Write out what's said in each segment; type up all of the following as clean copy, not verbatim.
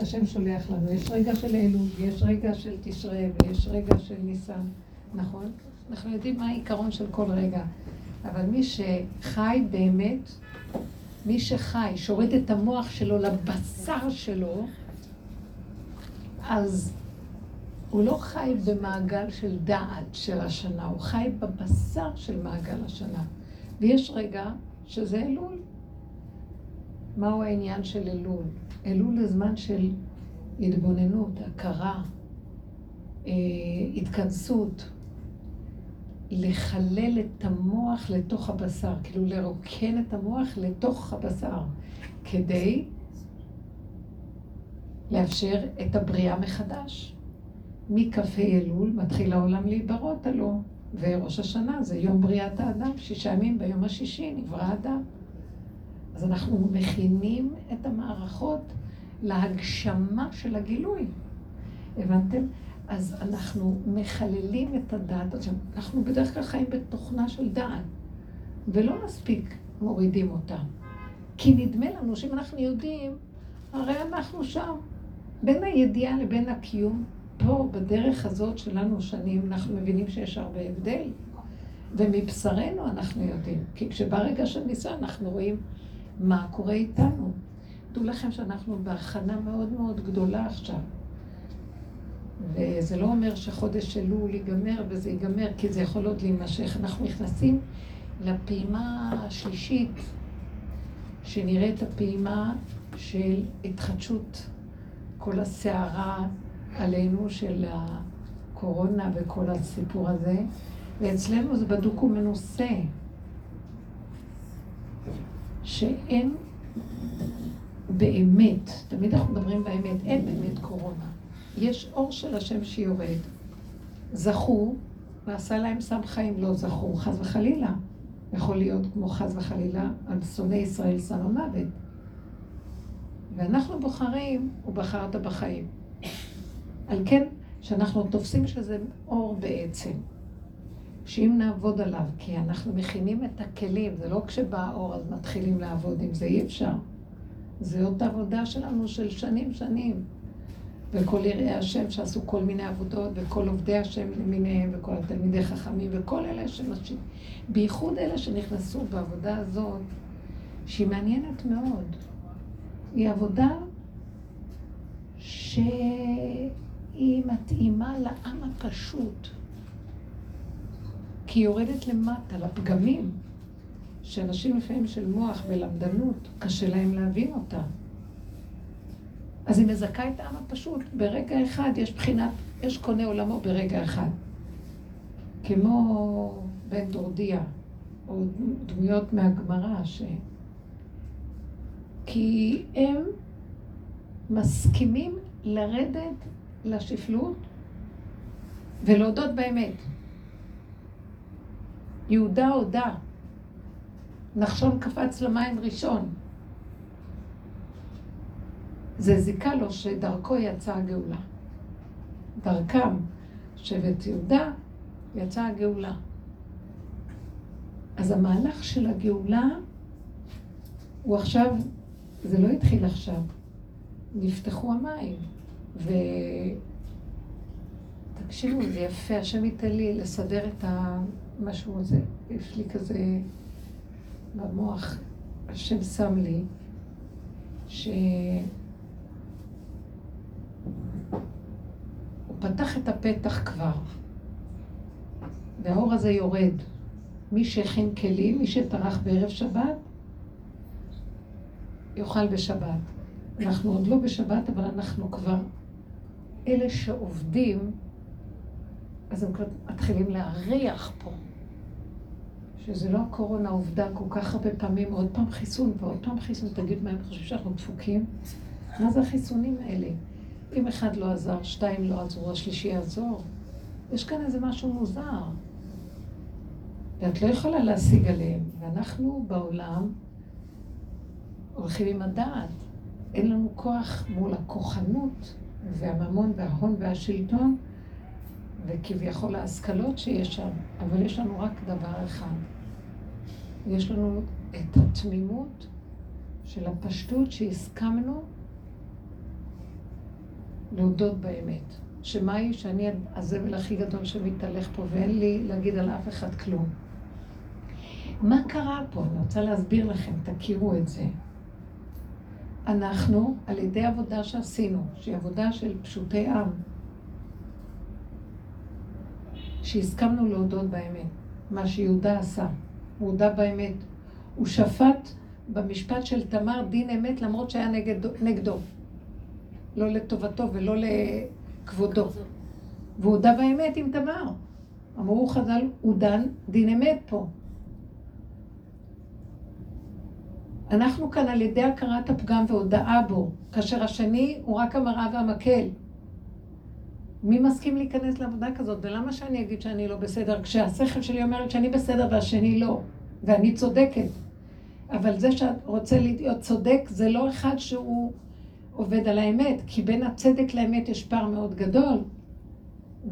שהשם שולח לנו. יש רגע של אלול, יש רגע של תשרה, ויש רגע של ניסן, נכון? אנחנו יודעים מה העיקרון של כל רגע. אבל מי שחי באמת, מי שחי, שורד את המוח שלו לבשר שלו, אז הוא לא חי במעגל של דעת של השנה, הוא חי בבשר של מעגל השנה. ויש רגע שזה אלול. מהו העניין של אלול? אלול זה זמן של התבוננות, הכרה, התכנסות, לחלל את המוח לתוך הבשר, כאילו לרוקן את המוח לתוך הבשר, כדי לאפשר את הבריאה מחדש. מכ"ה אלול מתחיל העולם להיברות עלו, וראש השנה זה יום בריאת האדם, 6 ימים ביום השישי נברא האדם. אז אנחנו מכינים את המערכות להגשמה של הגילוי, הבנתם? אז אנחנו מחללים את הדעת, אנחנו בדרך כלל חיים בתוכנה של דעת, ולא מספיק מורידים אותה. כי נדמה לנו שאם אנחנו יודעים, הרי אנחנו שם, בין הידיעה לבין הקיום, פה בדרך הזאת שלנו שנים, אנחנו מבינים שיש הרבה הבדל, ומבשרנו אנחנו יודעים, כי כשברגע של ניסה אנחנו רואים מה קורה איתנו. תדעו לכם שאנחנו בהכנה מאוד מאוד גדולה עכשיו, וזה לא אומר שחודש אלול ייגמר וזה ייגמר, כי זה יכול עוד להימשך. אנחנו נכנסים לפעימה השלישית, שנראית הפעימה של התחדשות כל הסערה עלינו של הקורונה וכל הסיפור הזה, ואצלנו זה בדוק ומנוסה, שאין באמת, תמיד אנחנו מדברים באמת, אין באמת קורונה. יש אור של השם שיורד. זכו, ועשה להם סם חיים, לא זכו, חס וחלילה. יכול להיות כמו חס וחלילה, על שונאי ישראל סם המוות. ואנחנו בוחרים, ובחרת בחיים. על כן, שאנחנו תופסים שזה אור בעצם. שאם נעבוד עליו, כי אנחנו מכינים את הכלים, זה לא כשבא האור אז מתחילים לעבוד עם זה, אי אפשר. זה עוד העבודה שלנו של שנים. וכל יראי השם שעשו כל מיני עבודות, וכל עובדי השם למיניהם, וכל התלמידי חכמים, וכל אלה שנשים, בייחוד אלה שנכנסו בעבודה הזאת, שהיא מעניינת מאוד. היא עבודה שהיא מתאימה לעם הפשוט, כי היא יורדת למטה, לפגמים, שאנשים לפעמים של מוח ולמדנות, קשה להם להבין אותה. אז היא מזכה את העם הפשוט, ברגע אחד יש בחינת, יש קונה עולמו ברגע אחד. כמו בן דורדיה, או דמויות מהגמרא, כי הם מסכימים לרדת לשפלות ולהודות באמת. יהודה הודה, נחשון קפץ למים ראשון. זה זיקה לו שדרכו יצאה הגאולה. דרכם, שבט יהודה, יצאה הגאולה. אז המהלך של הגאולה הוא עכשיו, זה לא התחיל עכשיו, נפתחו המים. ותקשיבו, זה יפה, השם ייתן לי לסדר את משהו הזה. יש לי כזה במוח, השם שם לי, פתח את הפתח כבר, והאור הזה יורד. מי שהכין כלים, מי שטרח בערב שבת, יאכל בשבת. אנחנו עוד לא בשבת, אבל אנחנו כבר, אלה שעובדים, אז הם כבר מתחילים להריח פה, שזה לא הקורונה, עובדה כל כך הרבה פעמים, עוד פעם חיסון ועוד פעם חיסון. תגיד מה, הם חושבים שאנחנו דפוקים? מה זה החיסונים האלה? אם אחד לא עזר, 2 לא עזרו, 3 יעזור. יש כאן איזה משהו מוזר. ואת לא יכולה להשיג עליהם. ואנחנו בעולם הולכים עם הדעת. אין לנו כוח מול הכוחנות והממון וההון והשלטון, וכביכול ההשכלות שיש שם. אבל יש לנו רק דבר אחד. יש לנו את התמימות של הפשטות שהסכמנו להודות באמת. שמה היא? שאני הזבל הכי גדול שמתהלך פה ואין לי להגיד על אף אחד כלום. מה קרה פה? אני רוצה להסביר לכם, תכירו את זה. אנחנו, על ידי עבודה שעשינו, שהיא עבודה של פשוטי עם, שהסכמנו להודות באמת, מה שיהודה עשה, הוא הודה באמת, הוא שפט במשפט של תמר דין אמת למרות שהיה נגדו, לא לטובתו ולא לכבודו, והוא הודה באמת עם תמר, אמרו חז"ל, הוא דן דין אמת פה. אנחנו כאן על ידי הכרת הפגם והודאה בו, כאשר השני הוא רק המראה והמקל. מי מסכים להיכנס לעבודה כזאת? ולמה שאני אגיד שאני לא בסדר? כשהשכל שלי אומרת שאני בסדר והשני לא, ואני צודקת. אבל זה שאת רוצה להיות צודק, זה לא אחד שהוא עובד על האמת, כי בין הצדק לאמת יש פער מאוד גדול.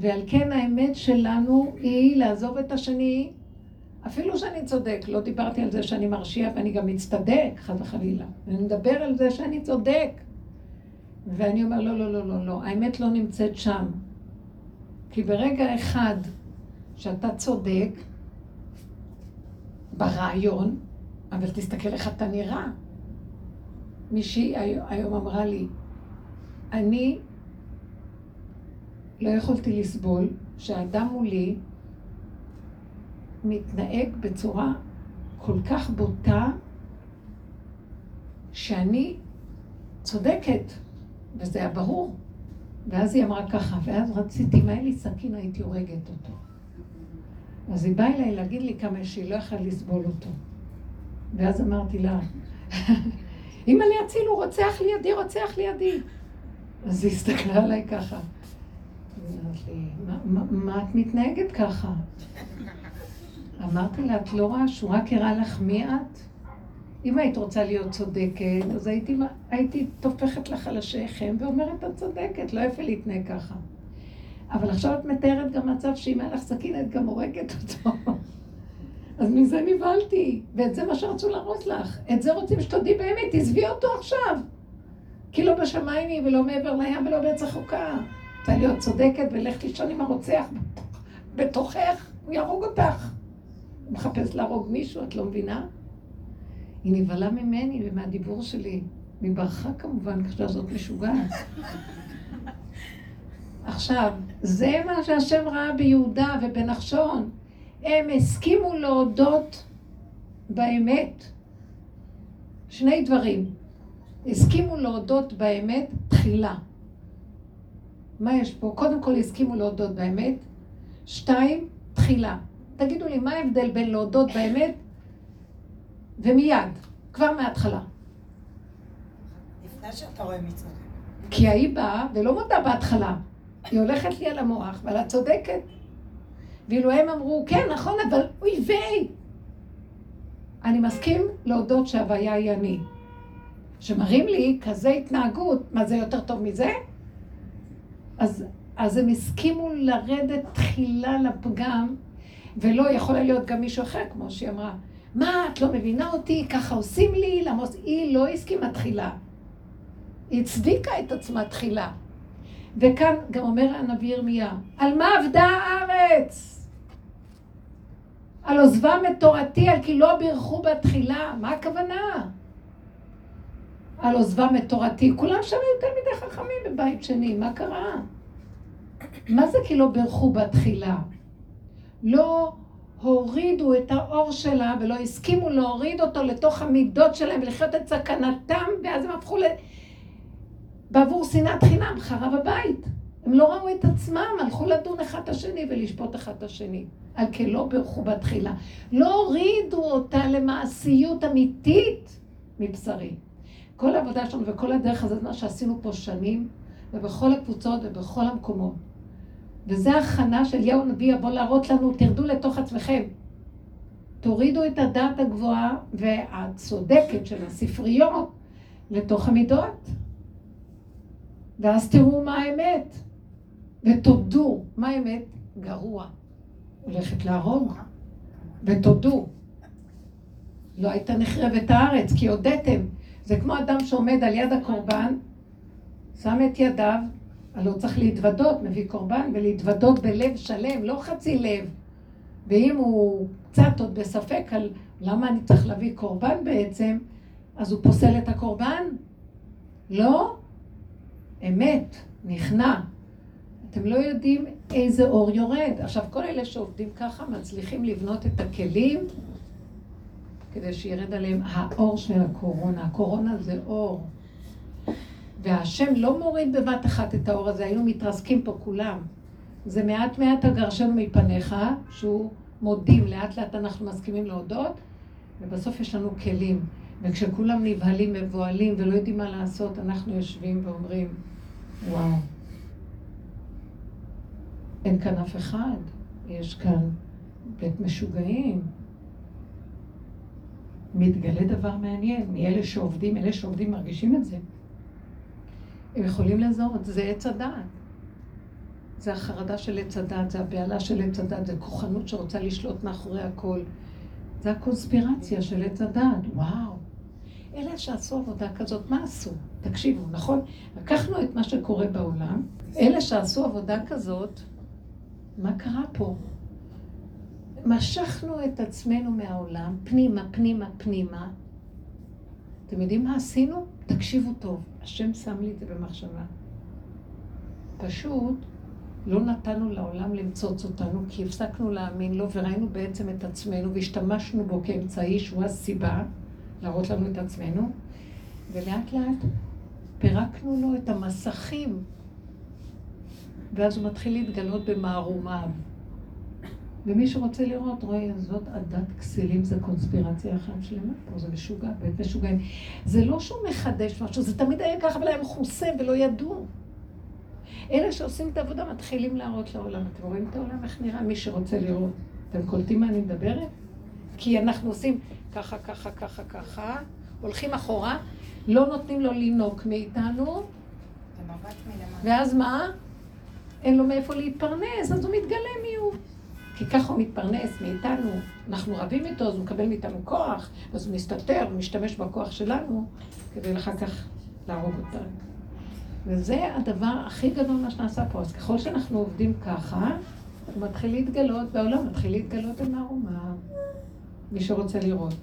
ועל כן האמת שלנו היא לעזוב את השני, אפילו שאני צודק, לא דיברתי על זה שאני מרשיע ואני גם מצטדק, חד וחלילה. אני מדבר על זה שאני צודק. ואני אומר, לא, לא, לא, לא, לא, האמת לא נמצאת שם. כי ברגע אחד שאתה צודק ברעיון, אבל תסתכל איך אתה נראה. מישהי היום אמרה לי, אני לא יכולתי לסבול שהאדם מולי מתנהג בצורה כל כך בוטה שאני צודקת, וזה היה ברור. ואז היא אמרה ככה, ואז רציתי, אם היה לי סכין הייתי הורגת אותו. אז היא באה אליי להגיד לי כמה שהיא לא יכלה לסבול אותו. ואז אמרתי לה, אמא לי הצילו, רוצח לי ידי, רוצח לי ידי. אז היא הסתכלה עליי ככה. היא אמרת לי, מה את מתנהגת ככה? אמרתי לה, את לא רואה, שהוא רק הראה לך מי את? אם היית רוצה להיות צודקת, אז הייתי תופכת לך על השכם ואומרת, את צודקת, לא יפה להתנהג ככה. אבל עכשיו את מתארת גם מצב שאם היה לך סכין, את גם הורגת אותו. אז מזה נבהלתי, ואת זה מה שרצו להרוס לך. את זה רוצים שתודי באמת, תזבי אותו עכשיו. כי לא בשמיים היא ולא מעבר לים ולא בעץ החוקה. אתה להיות צודקת ולך לישון עם הרוצח בתוכך, הוא ירוג אותך. הוא מחפש להרוג מישהו, את לא מבינה? היא נבהלה ממני ומהדיבור שלי, מברכה כמובן, כשאתה זאת משוגעת. עכשיו, זה מה שהשם ראה ביהודה ובנחשון. הם הסכימו להודות באמת. שני דברים. הסכימו להודות באמת תחילה. מה יש פה? קודם כל הסכימו להודות באמת. שתיים, תחילה. תגידו לי, מה ההבדל בין להודות באמת ומיד, כבר מההתחלה? לפני שאתה רואה מי צודק. כי היא באה ולא מודה בהתחלה. היא הולכת לי על המוח ועל הצודקת. ואילו הם אמרו, כן, נכון, אבל אויבי. אני מסכים להודות שהוויה היא אני. שמראים לי כזה התנהגות, מה זה יותר טוב מזה? אז הם הסכימו לרדת תחילה לפגם, ולא יכולה להיות גם מישהו אחר, כמו שהיא אמרה, מה, את לא מבינה אותי, ככה עושים לי, למרות היא לא הסכימה תחילה. היא הצדיקה את עצמה תחילה. וכאן גם אומר הנביא ירמיה, על מה עבדה הארץ? על עוזבם את תורתי, על כי לא בירכו בתחילה. מה הכוונה? על עוזבם את תורתי. כולם שם היו תלמידי חכמים בבית שני, מה קרה? מה זה כי לא בירכו בתחילה? לא הורידו את האור שלה ולא הסכימו להוריד אותו לתוך המידות שלהם ולחיות את סכנתם, ואז הם הפכו בעבור שנאת חינם, חרב הבית. הם לא ראו את עצמם, הלכו לדון אחד את השני ולשפוט אחד את השני. על כלא ברחו בתחילה. לא הורידו אותה למעשיות אמיתית מבשרי. כל העבודה שלנו וכל הדרך הזאת מה שעשינו פה שנים, ובכל הקבוצות ובכל המקומות. וזה ההכנה של אליהו הנביא, בוא להראות לנו, תרדו לתוך עצמכם. תורידו את הדעת הגבוהה והצודקת של הספריות לתוך המידות. ואז תראו מה האמת. ותודו. מה האמת? גרוע. הולכת להרוג. ותודו. לא הייתה נחרבת הארץ, כי הודיתם. זה כמו אדם שעומד על יד הקורבן, שם את ידיו, הלא צריך להתוודות, מביא קורבן, ולהתוודות בלב שלם, לא חצי לב. ואם הוא קצת עוד בספק על למה אני צריך להביא קורבן בעצם, אז הוא פוסל את הקורבן? לא? אמת, נכנע. אתם לא יודעים איזה אור יורד. עכשיו, כל אלה שעובדים ככה מצליחים לבנות את הכלים כדי שירד עליהם האור של הקורונה. הקורונה זה אור. והשם לא מוריד בבת אחת את האור הזה, היינו מתרסקים פה כולם. זה מעט מעט הגרשנו מפניך, שהוא מודים, לאט לאט אנחנו מסכימים להודות, ובסוף יש לנו כלים. וכשכולם נבהלים מבועלים ולא יודעים מה לעשות, אנחנו יושבים ואומרים, וואו, אין כאן אף אחד, יש כאן בית משוגעים. מתגלה דבר מעניין, אלה שעובדים מרגישים את זה. הם יכולים לזהות, זה עץ הדעת. זה החרדה של עץ הדעת, זה הבעלה של עץ הדעת, זה כוחנות שרוצה לשלוט מאחורי הכל. זה הקונספירציה של עץ הדעת, וואו. אלה שעשו עבודה כזאת, מה עשו? תקשיבו, נכון? לקחנו את מה שקורה בעולם. אלה שעשו עבודה כזאת, מה קרה פה? משכנו את עצמנו מהעולם, פנימה. אתם יודעים מה עשינו? תקשיבו טוב, השם שם לי את זה במחשבה. פשוט לא נתנו לעולם למצוץ אותנו, כי הפסקנו להאמין לו וראינו בעצם את עצמנו והשתמשנו בו כאמצעי שהוא הסיבה להראות לנו את עצמנו, ולאט לאט פרקנו לו את המסכים, ואז הוא מתחיל להתגלות במערומיו. ומי שרוצה לראות, רואה, זאת עדת כסילים, זה קונספירציה אחת שלמה פה, זה משוגע, בית משוגעים. זה לא שהוא מחדש משהו, זה תמיד היה ככה, אבל היה מכוסה ולא ידעו. אלה שעושים את העבודה מתחילים להראות לעולם. אתם רואים את העולם איך נראה? מי שרוצה לראות. אתם קולטים מה אני מדברת? כי אנחנו עושים ככה, ככה, ככה, ככה, הולכים אחורה, לא נותנים לו לינוק מאיתנו, ואז מה? אין לו מאיפה להתפרנס, אז הוא מתגלה מי הוא. כי ככה הוא מתפרנס מאיתנו, אנחנו רבים איתו, אז הוא מקבל מאיתנו כוח, אז הוא מסתתר, הוא משתמש בכוח שלנו, כדי אחר כך להרוג אותנו. וזה הדבר הכי גדול מה שנעשה פה. אז ככל שאנחנו עובדים ככה, הוא מתחיל להתגלות, בעולם מתחיל להתגלות במערומיו, מי שרוצה לראות.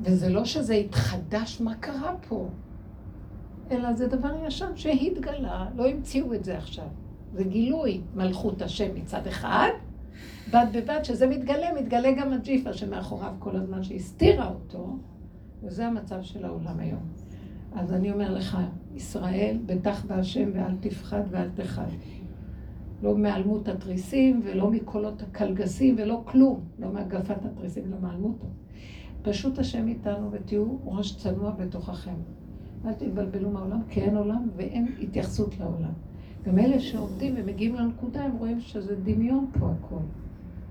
וזה לא שזה התחדש מה קרה פה, אלא זה דבר ישן שהתגלה, לא המציאו את זה עכשיו. זה גילוי מלכות השם מצד אחד, בד בבד שזה מתגלה, מתגלה גם הג'יפה שמאחוריו כל הזמן שהסתירה אותו, וזה המצב של העולם היום. אז אני אומר לך, ישראל, בטח בהשם ואל תפחד ואל תחד. לא מעלמות התריסים ולא מקולות הקלגסים ולא כלום, לא מהגפת התריסים, לא מעלמותו. פשוט השם איתנו ותהיו ראש צנוע בתוככם. אל תתבלבלו מהעולם, כי אין עולם ואין התייחסות לעולם. גם אלה שעובדים ומגיעים לנקודה, הם רואים שזה דמיון פה הכל.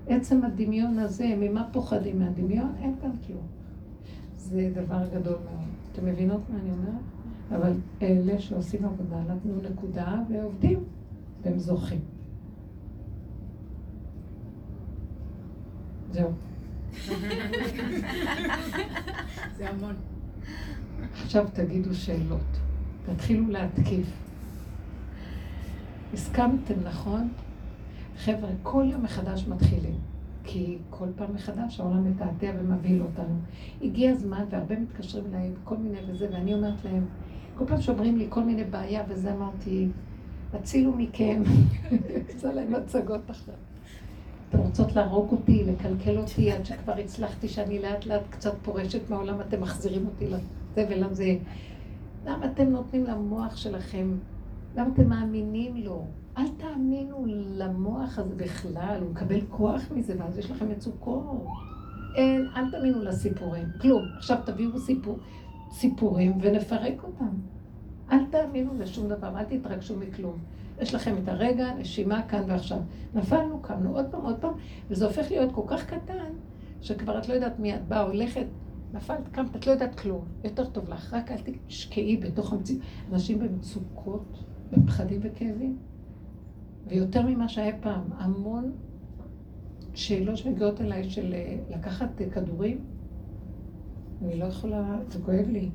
עצם הדמיון הזה, ממה פוחדים מהדמיון? אין כאן קיום. זה דבר גדול מאוד. אתם מבינות מה אני אומרת? אבל אלה שעושים עבודה, נתנו נקודה ועובדים, והם זוכים. זהו. זה המון. עכשיו תגידו שאלות. תתחילו להתקיף. הסכמתם, נכון? חבר'ה, כל יום מחדש מתחילים, כי כל פעם מחדש העולם מתעתע ומבהיל אותנו. הגיע הזמן והרבה מתקשרים להם, כל מיני וזה, ואני אומרת להם, כל פעם שאומרים לי כל מיני בעיה וזה, אמרתי, הצילו מכם, עושה להם הצגות אחרת. אתם רוצות להרוג אותי, לקלקל אותי, עד שכבר הצלחתי שאני לאט לאט קצת פורשת מהעולם, אתם מחזירים אותי לזה ולזה. למה אתם נותנים למוח שלכם? למה אתם מאמינים לו? אל תאמינו למוח הזה בכלל, הוא מקבל כוח מזה, ואז יש לכם מצוקות. אל תאמינו לסיפורים, כלום. עכשיו תביאו סיפורים ונפרק אותם. אל תאמינו לשום דבר, אל תתרגשו מכלום. יש לכם את הרגע, נשימה כאן ועכשיו. נפלנו, קמנו עוד פעם, וזה הופך להיות כל כך קטן, שכבר את לא יודעת מי את באה, הולכת, נפלת, קמת, את לא יודעת כלום. יותר טוב לך, רק אל תשקעי בתוך המציאות. אנשים במצוקות, בפחדים וכאבים. ויותר ממה שהיה פעם, המון שאלות שמגיעות אליי של לקחת כדורים, אני לא יכולה, זה כואב לי.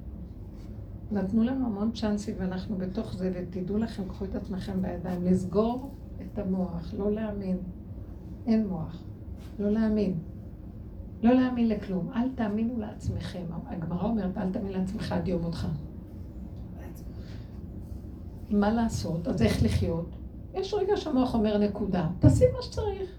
נתנו לנו המון צ'אנסים ואנחנו בתוך זה, ותדעו לכם, קחו את עצמכם בידיים, לסגור את המוח, לא להאמין, אין מוח, לא להאמין. לא להאמין לכלום, אל תאמינו לעצמכם. הגמרא אומרת, אל תאמין לעצמך עד יום אותך. מה לעשות? אז איך לחיות? יש רגע שהמוח אומר נקודה, תעשי מה שצריך.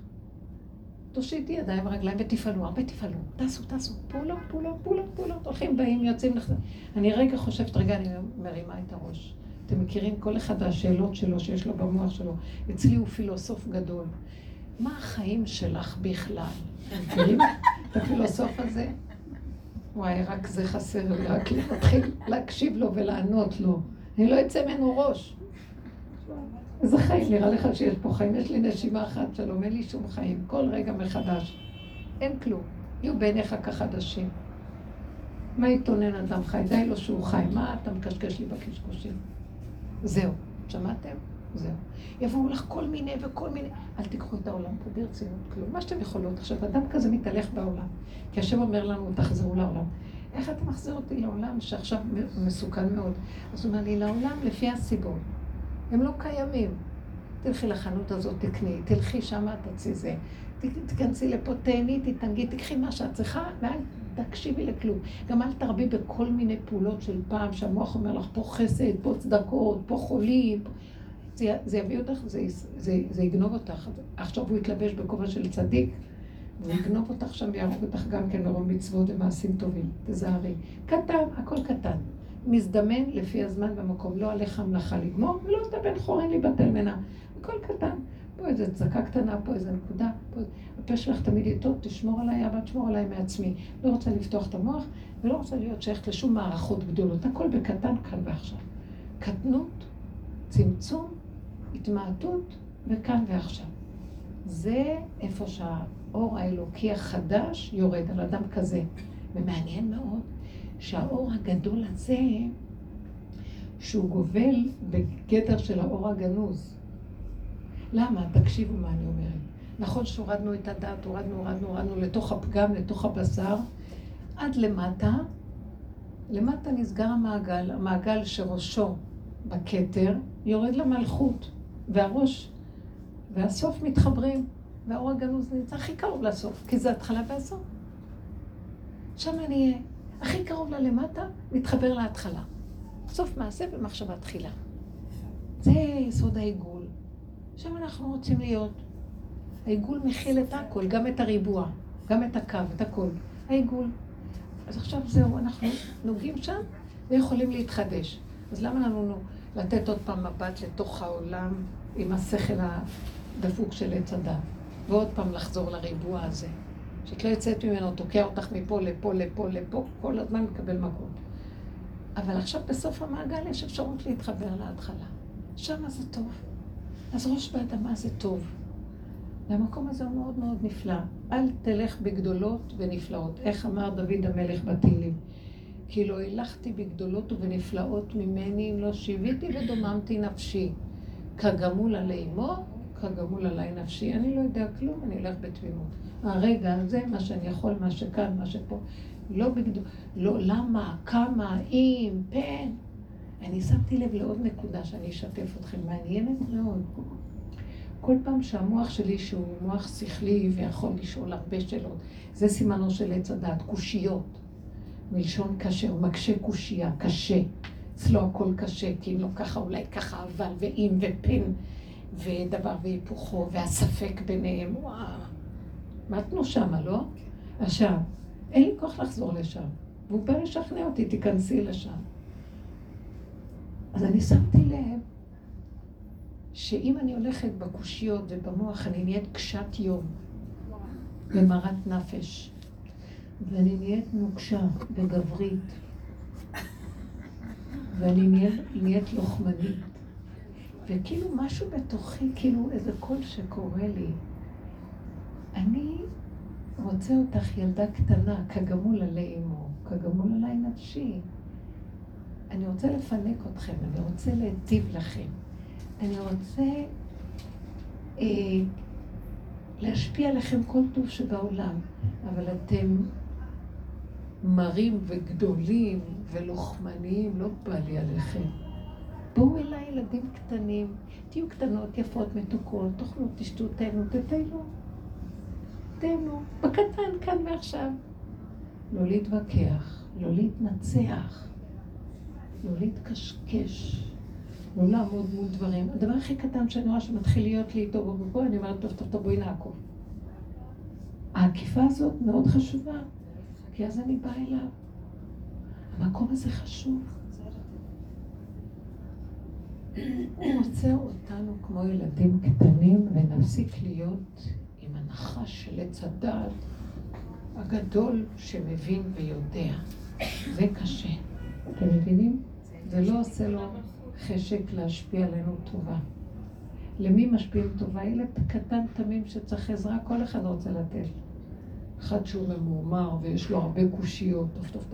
תושיטי ידיים ורגליים ותפעלו, הרבה תפעלו, תעשו, פעולות, הולכים, באים, יוצאים לך. אני רגע חושבת, אני מרימה את הראש. אתם מכירים כל אחד השאלות שלו שיש לו במוח שלו. אצלי הוא פילוסוף גדול. מה החיים שלך בכלל? אתם מכירים את הפילוסוף הזה? וואי, רק זה חסר, רק להתחיל להקשיב לו ולענות לו. אני לא אצא ממנו ראש. איזה חיים, נראה לך שיש פה חיים, יש לי נשימה אחת שלום, אין לי שום חיים, כל רגע מחדש. אין כלום, יהיו בעיניך כחדשים. מה יתונן אדם חי? די לו שהוא חי, מה אתה מקשקש לי בקשקושים? זהו, שמעתם? זהו. יבואו לך כל מיני וכל מיני, אל תיקחו את העולם פה ברצינות, כלום. מה שאתם יכולות עכשיו, אדם כזה מתהלך בעולם, כי השם אומר לנו, תחזרו לעולם. איך אתה מחזיר אותי לעולם שעכשיו מסוכן מאוד? אז הוא אומר לי, לעולם לפי הסיבות. הם לא קיימים. תלכי לחנות הזאת, תקני, תלכי שמה, תצי זה, תכנסי לפה, תהני, תתנגי, תקחי מה שאת צריכה, ואל תקשיבי לכלום. גם אל תרבי בכל מיני פעולות של פעם, שהמוח אומר לך, פה חסד, פה צדקות, פה חולים. זה יביא אותך, זה יגנוב אותך. עכשיו הוא יתלבש בכובע של צדיק, והוא יגנוב אותך שם ויהרוג אותך גם כן לרום מצוות ומעשים טובים. תזהרי. קטן, הכל קטן. מזדמן לפי הזמן במקום, לא עליך המלאכה לגמור, ולא אתה בן חורן לבטל מנה. הכל קטן, פה איזה צדקה קטנה, פה איזה נקודה, פה... הפה שלך תמיד איתו, תשמור עליי, אבל תשמור עליי מעצמי. לא רוצה לפתוח את המוח, ולא רוצה להיות שייכת לשום מערכות גדולות. הכל בקטן, כאן ועכשיו. קטנות, צמצום, התמעטות, וכאן ועכשיו. זה איפה שהאור האלוקי החדש יורד על אדם כזה. ומעניין מאוד. שהאור הגדול הזה, שהוא גובל בגדר של האור הגנוז. למה? תקשיבו מה אני אומרת. נכון שהורדנו את הדעת, הורדנו לתוך הפגם, לתוך הבשר, עד למטה. למטה נסגר המעגל, המעגל שראשו בכתר, יורד למלכות, והראש והסוף מתחברים, והאור הגנוז נמצא הכי קרוב לסוף, כי זה התחלה והסוף. שם אני אהיה. הכי קרוב ללמטה, מתחבר להתחלה. סוף מעשה במחשבה תחילה. זה יסוד העיגול. שם אנחנו רוצים להיות. העיגול מכיל את הכל, גם את הריבוע, גם את הקו, את הכל. העיגול. אז עכשיו זהו, אנחנו נוגעים שם ויכולים להתחדש. אז למה לנו לתת עוד פעם מבט לתוך העולם עם השכל הדפוק של עץ הדת? ועוד פעם לחזור לריבוע הזה. שאת לא יצאת ממנו, תוקע אותך מפה, לפה, כל הזמן מקבל מקום. אבל עכשיו בסוף המעגל יש אפשרות להתחבר להתחלה. שם זה טוב. אז ראש באדמה זה טוב. והמקום הזה הוא מאוד מאוד נפלא. אל תלך בגדולות ונפלאות. איך אמר דוד המלך בתהילים? כי לא הלכתי בגדולות ובנפלאות ממני, אם לא שיוויתי ודוממתי נפשי. כגמול עלי אמו, כגמול עלי נפשי. אני לא יודע כלום, אני אלך בתמימות. הרגע הזה, מה שאני יכול, מה שכאן, מה שפה, לא בגדול, לא למה, כמה, אם, פן. אני שמתי לב לעוד נקודה שאני אשתף אתכם, מעניינת מאוד. כל פעם שהמוח שלי, שהוא מוח שכלי ויכול לשאול הרבה שאלות, זה סימנו של עץ הדעת, קושיות, מלשון קשה, הוא מקשה קושייה, קשה. אצלו הכל קשה, כי אם לא ככה, אולי ככה, אבל, ואם, ופן, ודבר והיפוכו, והספק ביניהם, וואו. מתנו שמה, לא? עכשיו, אין לי כוח לחזור לשם. והוא בא לשכנע אותי, תיכנסי לשם. אז אני שמתי לב שאם אני הולכת בקושיות ובמוח, אני נהיית קשת יום ומרת נפש. ואני נהיית נוקשה וגברית. ואני נהיית לוחמנית. וכאילו משהו בתוכי, כאילו איזה קול שקורא לי, אני רוצה אותך ילדה קטנה, כגמול עלי אמו, כגמול עלי נפשי. אני רוצה לפנק אתכם, אני רוצה להטיב לכם. אני רוצה להשפיע לכם כל טוב שבעולם, אבל אתם מרים וגדולים ולוחמניים, לא בא לי עליכם. בואו אליי ילדים קטנים, תהיו קטנות, יפות, מתוקות, תאכלו, תשתו, תהנו, תהנו, בקטן, כאן ועכשיו. לא להתווכח, לא להתנצח, לא להתקשקש, לא לעמוד מול דברים. הדבר הכי קטן שאני רואה שמתחיל להיות לי איתו בו, אני אומרת, טוב, בואי נעקוב. העקיפה הזאת מאוד חשובה, כי אז אני באה אליו. המקום הזה חשוב. הוא רוצה אותנו כמו ילדים קטנים, ונפסיק להיות עם הנחש של עץ הדעת הגדול שמבין ויודע. זה קשה. אתם מבינים? זה לא עושה לו חשק להשפיע עלינו טובה. למי משפיעים טובה? ילד קטן תמים שצריך עזרה, כל אחד רוצה לתת. אחד שהוא ממורמר ויש לו הרבה קושיות, טוב.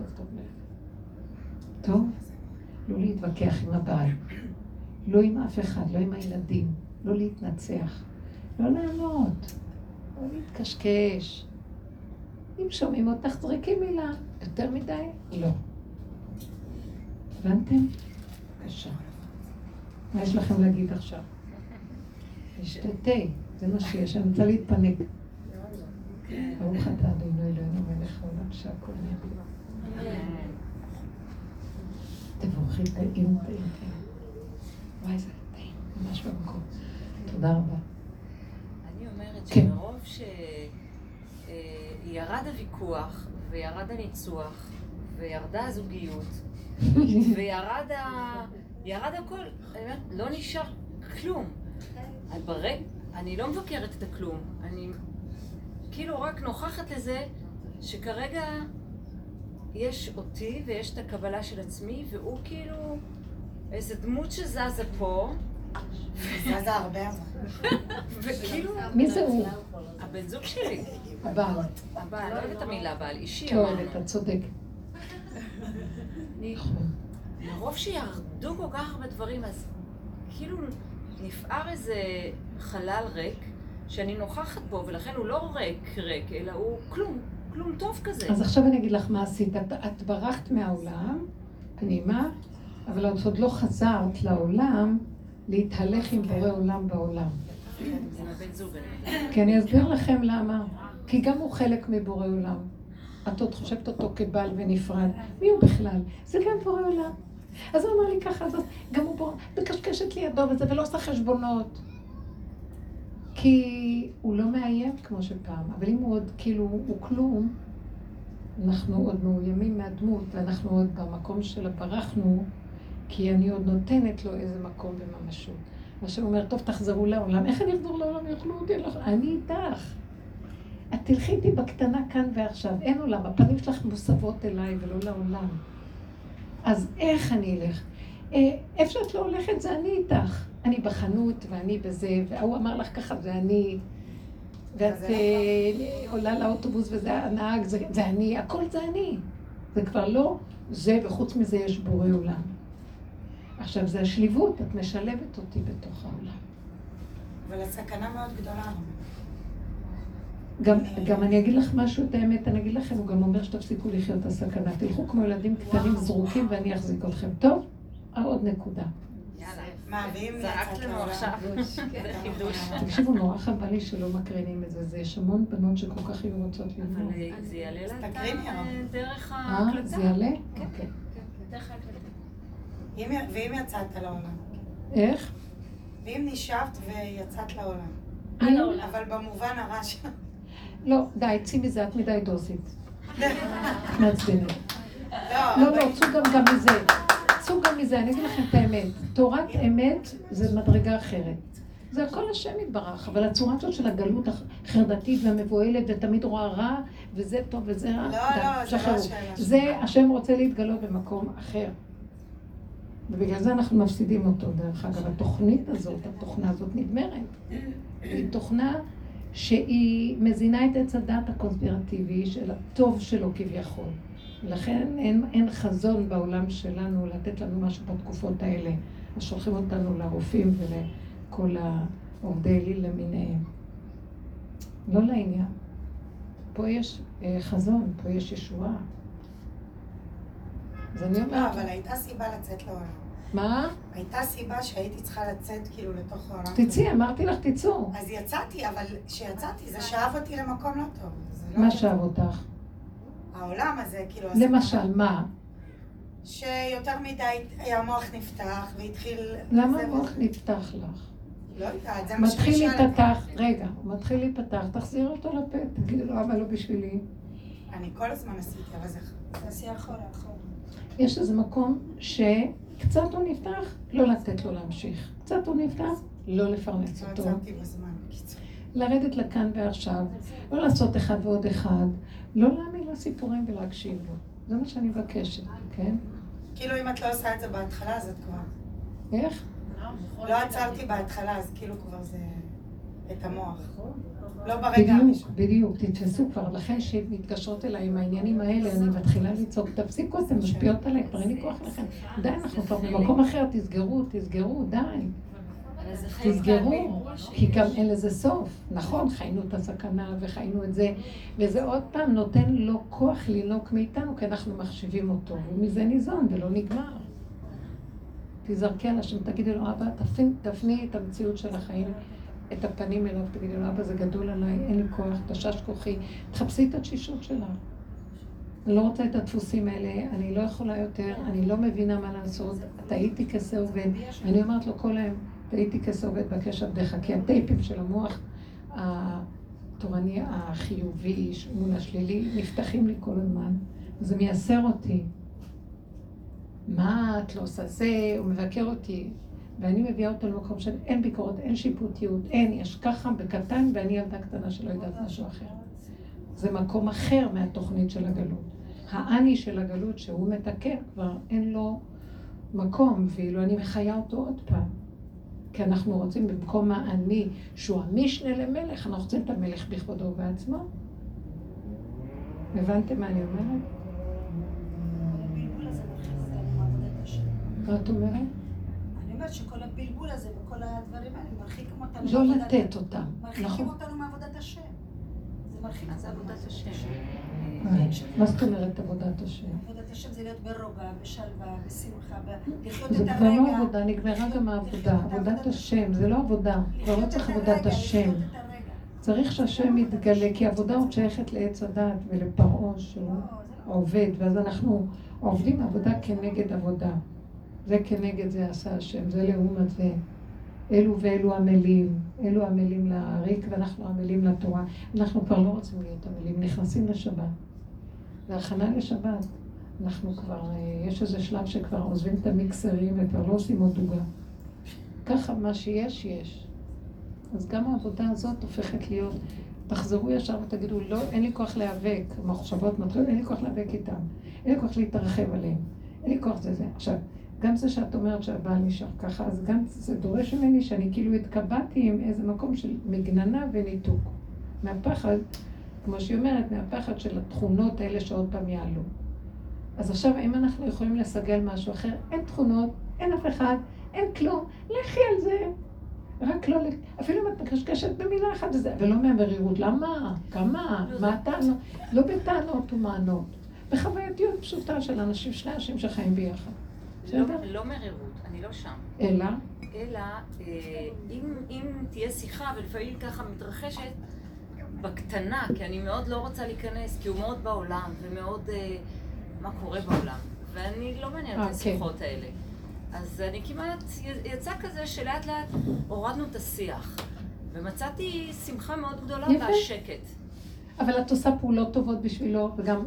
טוב? לא להתווכח עם הבעל, לא עם אף אחד, לא עם הילדים, לא להתנצח, לא לענות, לא להתקשקש. אם שומעים אותך, זריקי מילה, יותר מדי? לא. הבנתם? בבקשה. מה יש לכם להגיד עכשיו? אשתתי, זה מה שיש, אני רוצה להתפנק. ברוך אתה אדוני אלוהינו מלך העולם שהכל נהיה. תבורכי תאים. וואי, זה תאים, ממש במקום. תודה רבה. אני אומרת שמרוב שירד הוויכוח וירד הניצוח וירדה הזוגיות וירד הכל, אני אומרת, לא נשאר כלום. אני לא מבקרת את הכלום, אני כאילו רק נוכחת לזה שכרגע יש אותי ויש את הקבלה של עצמי, והוא כאילו איזה דמות שזזה פה זזה הרבה וכאילו... מי זה הוא? הבן זוג שלי הבעל, לא אוהבת המילה בעל, אישי אמרנו. לא אוהבת, צודק. מרוב שירדו כל כך הרבה דברים, אז כאילו נפער איזה חלל ריק שאני נוכחת בו, ולכן הוא לא ריק, אלא הוא כלום טוב כזה. אז עכשיו אני אגיד לך מה עשית, את ברחת מהעולם, נעימה, אבל את עוד לא חזרת לעולם להתהלך עם בורא עולם בעולם. כי אני אסביר לכם למה, כי גם הוא חלק מבורא עולם. את עוד חושבת אותו כבעל ונפרד, מי הוא בכלל? זה גם בורא עולם. אז הוא אמר לי ככה, אז גם הוא בקשקשת לידו וזה, ולא עושה חשבונות. כי הוא לא מאיים כמו שפעם, אבל אם הוא עוד כאילו הוא כלום, אנחנו עוד מאוימים מהדמות, ואנחנו עוד במקום שלה ברחנו, כי אני עוד נותנת לו איזה מקום בממשות. מה שהוא אומר, טוב, תחזרו לעולם. איך אני אחזור לעולם? יאכלו אותי, אני איתך. את תלכי איתי בקטנה כאן ועכשיו, אין עולם, הפנים שלך מוסבות אליי ולא לעולם. אז איך אני אלך? איפה שאת לא הולכת זה אני איתך. אני בחנות ואני בזה, והוא אמר לך ככה זה אני, ואת עולה לאוטובוס וזה הנהג, זה אני, הכל זה אני. זה כבר לא זה, וחוץ מזה יש בורא עולם. עכשיו זה השליבות, את משלבת אותי בתוך העולם. אבל הסכנה מאוד גדולה. גם אני אגיד לך משהו את האמת, אני אגיד לכם, הוא גם אומר שתפסיקו לחיות את הסכנה. תלכו כמו ילדים קטנים זרוקים ואני אחזיק אתכם. טוב, עוד נקודה. זרקת לנו עכשיו, זה חידוש. תקשיבו, נורא חבל לי שלא מקרינים את זה, יש המון בנות שכל כך היו רוצות לבוא. זה יעלה לתת דרך ההקלטה. זה יעלה? כן. דרך ההקלטה. ואם יצאת לעולם? איך? ואם נשאבת ויצאת לעולם. אבל במובן הרע שם. לא, די, צי מזה, את מדי דוסית. מעצבנת. לא, צאו גם מזה. אני אגיד לכם את האמת. תורת אמת זה מדרגה אחרת. זה הכל השם יתברך, אבל הצורה הזאת של הגלות החרדתית והמבוהלת ותמיד רואה רע, וזה טוב וזה רע. לא, זה לא השם. זה השם רוצה להתגלות במקום אחר. ובגלל זה אנחנו מפסידים אותו, דרך אגב. התוכנה הזאת נגמרת. היא תוכנה שהיא מזינה את עץ הדעת הקונספירטיבי של הטוב שלו כביכול. לכן אין חזון בעולם שלנו לתת לנו משהו בתקופות האלה. אז שולחים אותנו לרופאים ולכל העובדי אליל למיניהם. לא לעניין. פה יש חזון, פה יש ישועה. אבל הייתה סיבה לצאת לעולם. מה? הייתה סיבה שהייתי צריכה לצאת כאילו לתוך העולם. תצאי, אמרתי לך תיצור. אז יצאתי, אבל כשיצאתי זה שאב אותי למקום לא טוב. מה שאב אותך? העולם הזה כאילו... למשל, מה? שיותר מדי המוח נפתח והתחיל... למה המוח נפתח לך? לא יודעת, זה מה שחישה לתתח. רגע, הוא מתחיל להיפתח, תחזיר אותו לפה, תגידי לו, אבל לא בשבילי. אני כל הזמן עשיתי, אבל זה... תעשי אחורה. יש איזה מקום שקצת הוא נפתח, לא לתת לו להמשיך. קצת הוא נפתח, לא לפרנס אותו. עצרתי בזמן, קיצור. לרדת לכאן ועכשיו, לא לעשות אחד ועוד אחד, לא להאמין לסיפורים ולהקשיב לו. זה מה שאני מבקשת, כן? כאילו אם את לא עושה את זה בהתחלה, אז את כבר... איך? לא עצרתי בהתחלה, אז כאילו כבר זה... את המוח. לא ברגע המשהו. בדיוק, תתפסו כבר. לכן שמתקשרות אליי עם העניינים האלה, אני מתחילה לצעוק, תפסיקו, אתם משפיעות עליי, כבר אין לי כוח לכם. די, אנחנו כבר במקום אחר, תסגרו, די. תסגרו, כי גם אין לזה סוף. נכון, חיינו את הסכנה וחיינו את זה, וזה עוד פעם נותן לו כוח לנוק מאיתנו, כי אנחנו מחשיבים אותו, ומזה ניזון ולא נגמר. תזרקי על השם, תגידי לו, אבא, תפני את המציאות של החיים, את הפנים אליו, תגידי לו, אבא, זה גדול עליי, אין לי כוח, תשש כוחי, תחפשי את התשישות שלה. אני לא רוצה את הדפוסים האלה, אני לא יכולה יותר, אני לא מבינה מה לעשות, תהייתי כסא עובד, אני אומרת לו כל היום, תהייתי כסא עובד בקש עבדך, כי הטייפים של המוח התורני החיובי מול השלילי נפתחים לי כל הזמן, זה מייסר אותי. מה את לא עושה זה, הוא מבקר אותי, ואני מביאה אותו למקום שאין ביקורת, אין שיפוטיות, אין, יש ככה בקטן, ואני ילדה קטנה שלא יודעת משהו אחר. זה מקום אחר מהתוכנית של הגלות. העני של הגלות שהוא מתקר כבר, אין לו מקום, ואילו אני מחיה אותו עוד פעם. כי אנחנו רוצים במקום העני, שהוא המשנה למלך, אנחנו רוצים את המלך בכבודו ובעצמו. הבנתם מה אני אומרת? מה את אומרת? אני אומרת שכל הבלבול הזה וכל הדברים האלה מרחיקים אותנו מעבודת השם. לא לתת אותם, נכון. מרחיקים אותנו מעבודת השם. זה מרחיק את עבודת השם. מה זאת אומרת עבודת השם? עבודת השם זה להיות ברוגע, בשלווה, בשמחה, לחיות את הרגע. זה כבר לא עבודה, נגמרה גם העבודה. עבודת השם, זה לא עבודה. כבר לא צריך עבודת השם. צריך שהשם יתגלה, כי העבודה עוד שייכת לעץ הדת ולפרעה שהוא עובד, ואז אנחנו עובדים עבודה כנגד עבודה. זה כנגד זה עשה השם, זה לעומת זה. אלו ואלו עמלים, אלו עמלים להריק ואנחנו עמלים לתורה. אנחנו כבר לא רוצים להיות עמלים, נכנסים לשבת. זה הכנה לשבת. אנחנו כבר, יש איזה שלב שכבר עוזבים את המיקסרים וכבר לא עושים עוד דוגה. ככה מה שיש, יש. אז גם העבודה הזאת הופכת להיות, תחזרו ישר ותגידו, לא, אין לי כוח להיאבק, המחשבות מתחילות, אין לי כוח להיאבק איתם. אין לי כוח להתרחב עליהם. אין לי כוח זה. עכשיו, גם זה שאת אומרת שהבעל נשאר ככה, אז גם זה דורש ממני שאני כאילו התקבעתי עם איזה מקום של מגננה וניתוק. מהפחד, כמו שהיא אומרת, מהפחד של התכונות האלה שעוד פעם יעלו. אז עכשיו, אם אנחנו יכולים לסגל משהו אחר, אין תכונות, אין אף אחד, אין כלום, לכי על זה. רק לא, אפילו אם את מקשקשת במילה אחת, ולא מהמרירות, למה? כמה? מה הטענות? לא בטענות ומענות. בחווייתיות פשוטה של אנשים, שני אנשים שחיים ביחד. לא מרירות, אני לא שם. אלא, אם תהיה שיחה, ולפעמים ככה מתרחשת בקטנה, כי אני מאוד לא רוצה להיכנס, כי הוא מאוד בעולם, ומאוד מה קורה בעולם. ואני לא מעניין את השיחות האלה. אז אני כמעט, יצא כזה שלאט לאט הורדנו את השיח, ומצאתי שמחה מאוד גדולה והשקט. אבל את עושה פעולות טובות בשבילו, וגם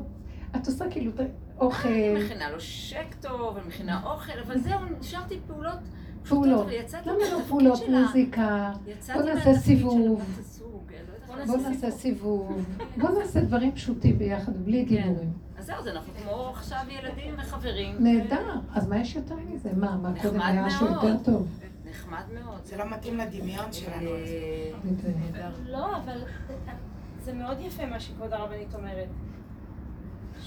את עושה כאילו... אוכל. אני מכינה לו שק טוב, אני מכינה אוכל, אבל זהו, נשארתי פעולות פשוטות, ויצאתי מהתפקיד שלה. למה לא פעולות, מוזיקה, בוא נעשה סיבוב. בוא נעשה דברים פשוטים ביחד, בלי גיבורים. אז זהו, זה אנחנו כמו עכשיו ילדים וחברים. נהדר, אז מה יש יותר מזה? מה קודם היה שהוא יותר טוב? נחמד מאוד. זה לא מתאים לדמיון שלנו. לא, אבל זה מאוד יפה מה שכבוד הרבנית אומרת.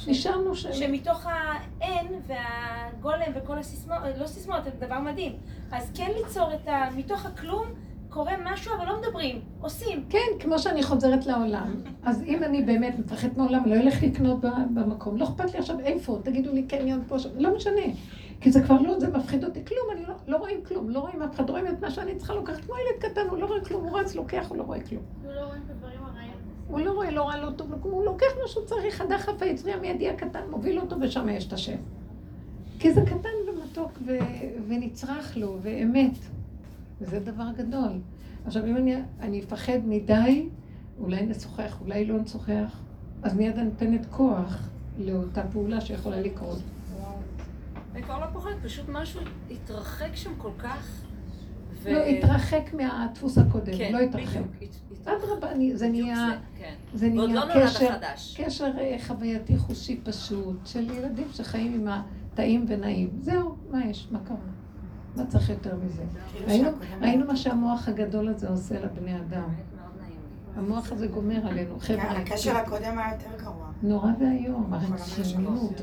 נשארנו שמתוך האין והגולם וכל הסיסמאות, לא סיסמאות, זה דבר מדהים. אז כן ליצור את מתוך הכלום, קורה משהו, אבל לא מדברים, עושים. כן, כמו שאני חוזרת לעולם. אז אם אני באמת מפחדת מעולם, לא ילך לקנות במקום. לא אכפת לי עכשיו איפה, תגידו לי כן, יום פה, לא משנה. כי זה כבר לא, זה מפחיד אותי כלום, אני לא רואה כלום, לא רואה אף אחד, רואים את מה שאני צריכה לוקחת, כמו ילד קטן, הוא לא רואה כלום, הוא רץ, לוקח, הוא לא רואה כלום. הוא לא רואה את הדברים הרעים. הוא לא רואה, לא רע, לא טוב, הוא לוקח מה שהוא צריך, הדחף היצרי המיידי הקטן, מוביל אותו ושם יש את השם. כי זה קטן ומתוק ונצרח לו, ואמת. וזה דבר גדול. עכשיו, אם אני אפחד מדי, אולי נשוחח, אולי לא נשוחח, אז מיד נתנת כוח לאותה פעולה שיכולה לקרות. אני כבר לא פוחד, פשוט משהו התרחק שם כל כך. לא, התרחק מהדפוס הקודם, לא התרחק. עד רבה, זה נהיה קשר חווייתי חושי פשוט של ילדים שחיים עם הטעים ונעים. זהו, מה יש, מה קרה? מה צריך יותר מזה? ראינו מה שהמוח הגדול הזה עושה לבני אדם. המוח הזה גומר עלינו, חבר'ה. הקשר הקודם היה יותר גרוע. נורא והיום, הרצינות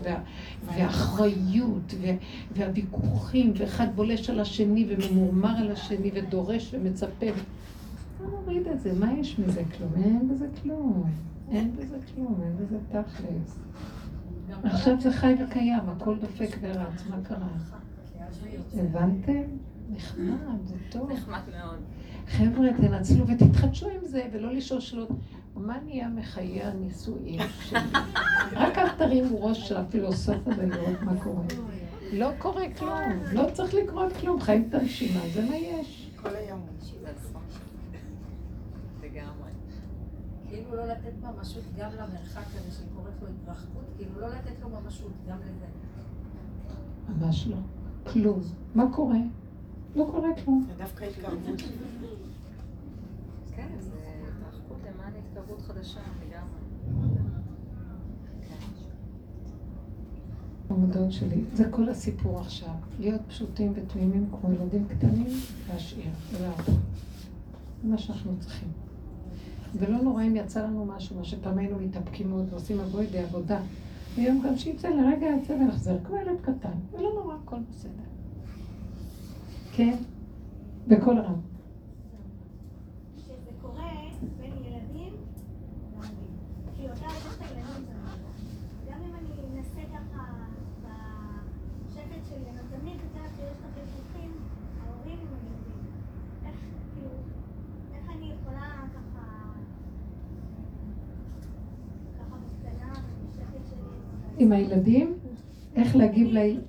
והאחריות והוויכוחים, ואחד בולש על השני וממורמר על השני ודורש ומצפה. לא מוריד את זה, מה יש מזה כלום? אין בזה כלום, אין בזה כלום, אין בזה תכלס. עכשיו זה חי וקיים, הכל דופק ורץ, מה קרה? הבנתם? נחמד, זה טוב. נחמד מאוד. חבר'ה, תנצלו ותתחדשו עם זה, ולא לשוש לו, מה נהיה מחיי הנישואים שלי? רק אל תרימו ראש של הפילוסוף הזה לראות מה קורה. לא קורה כלום, לא צריך לקרות כלום, חיים את הנשימה, זה מה יש. כל היום. זה גמרי. כאילו לא לתת ממשות גם למרחק הזה שקוראת לו התרחקות, כאילו לא לתת לו ממשות גם לזה. ממש לא. כלום. מה קורה? לא קורה כלום. זה דווקא התקרבות. כן, זה התרחקות למען התקרבות חדשה, לגמרי. המודון שלי, זה כל הסיפור עכשיו. להיות פשוטים ותמימים כמו ילדים קטנים, להשאיר, ולעבור. זה מה שאנחנו צריכים. ולא נורא אם יצא לנו משהו, מה שפעמנו מתאפקים מאוד ועושים עבודה, עבודה. היום גם שיצא לרגע יצא ולחזר, כמו ילד קטן, ולא נורא, הכל בסדר. כן, בכל רם. שזה קורה בין ילדים ועמים. כי אותה לקחת ילדים זמן. גם אם אני אנסה ככה בשקט שלי, אני תמיד יודעת שיש לך חיפוכים, ההורים וילדים. איך אני יכולה ככה מסתנה ובשקט שלי? עם הילדים? איך להגיב לילדים?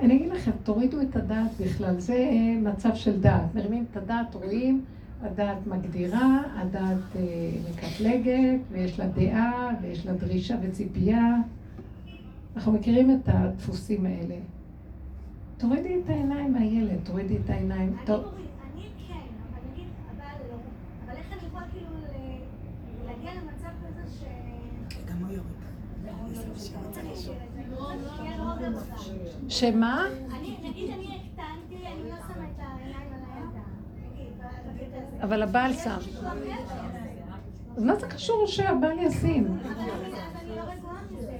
אני אגיד לכם, תורידו את הדעת בכלל, זה מצב של דעת. מרימים את הדעת, רואים, הדעת מגדירה, הדעת מקטלגת, ויש לה דעה, ויש לה דרישה וציפייה. אנחנו מכירים את הדפוסים האלה. תורידי את העיניים מהילד, תורידי את העיניים. אני כן, אבל נגיד, אבל לא. אבל איך אני יכולה כאילו להגיע למצב כזה ש... גם הוא יורד. שמה? נגיד אני הקטנתי, אני לא שמה את העיניים על הידה. אבל הבעל שם. אז מה זה קשור שהבעל ישים? אבל אני לא רגועה מזה,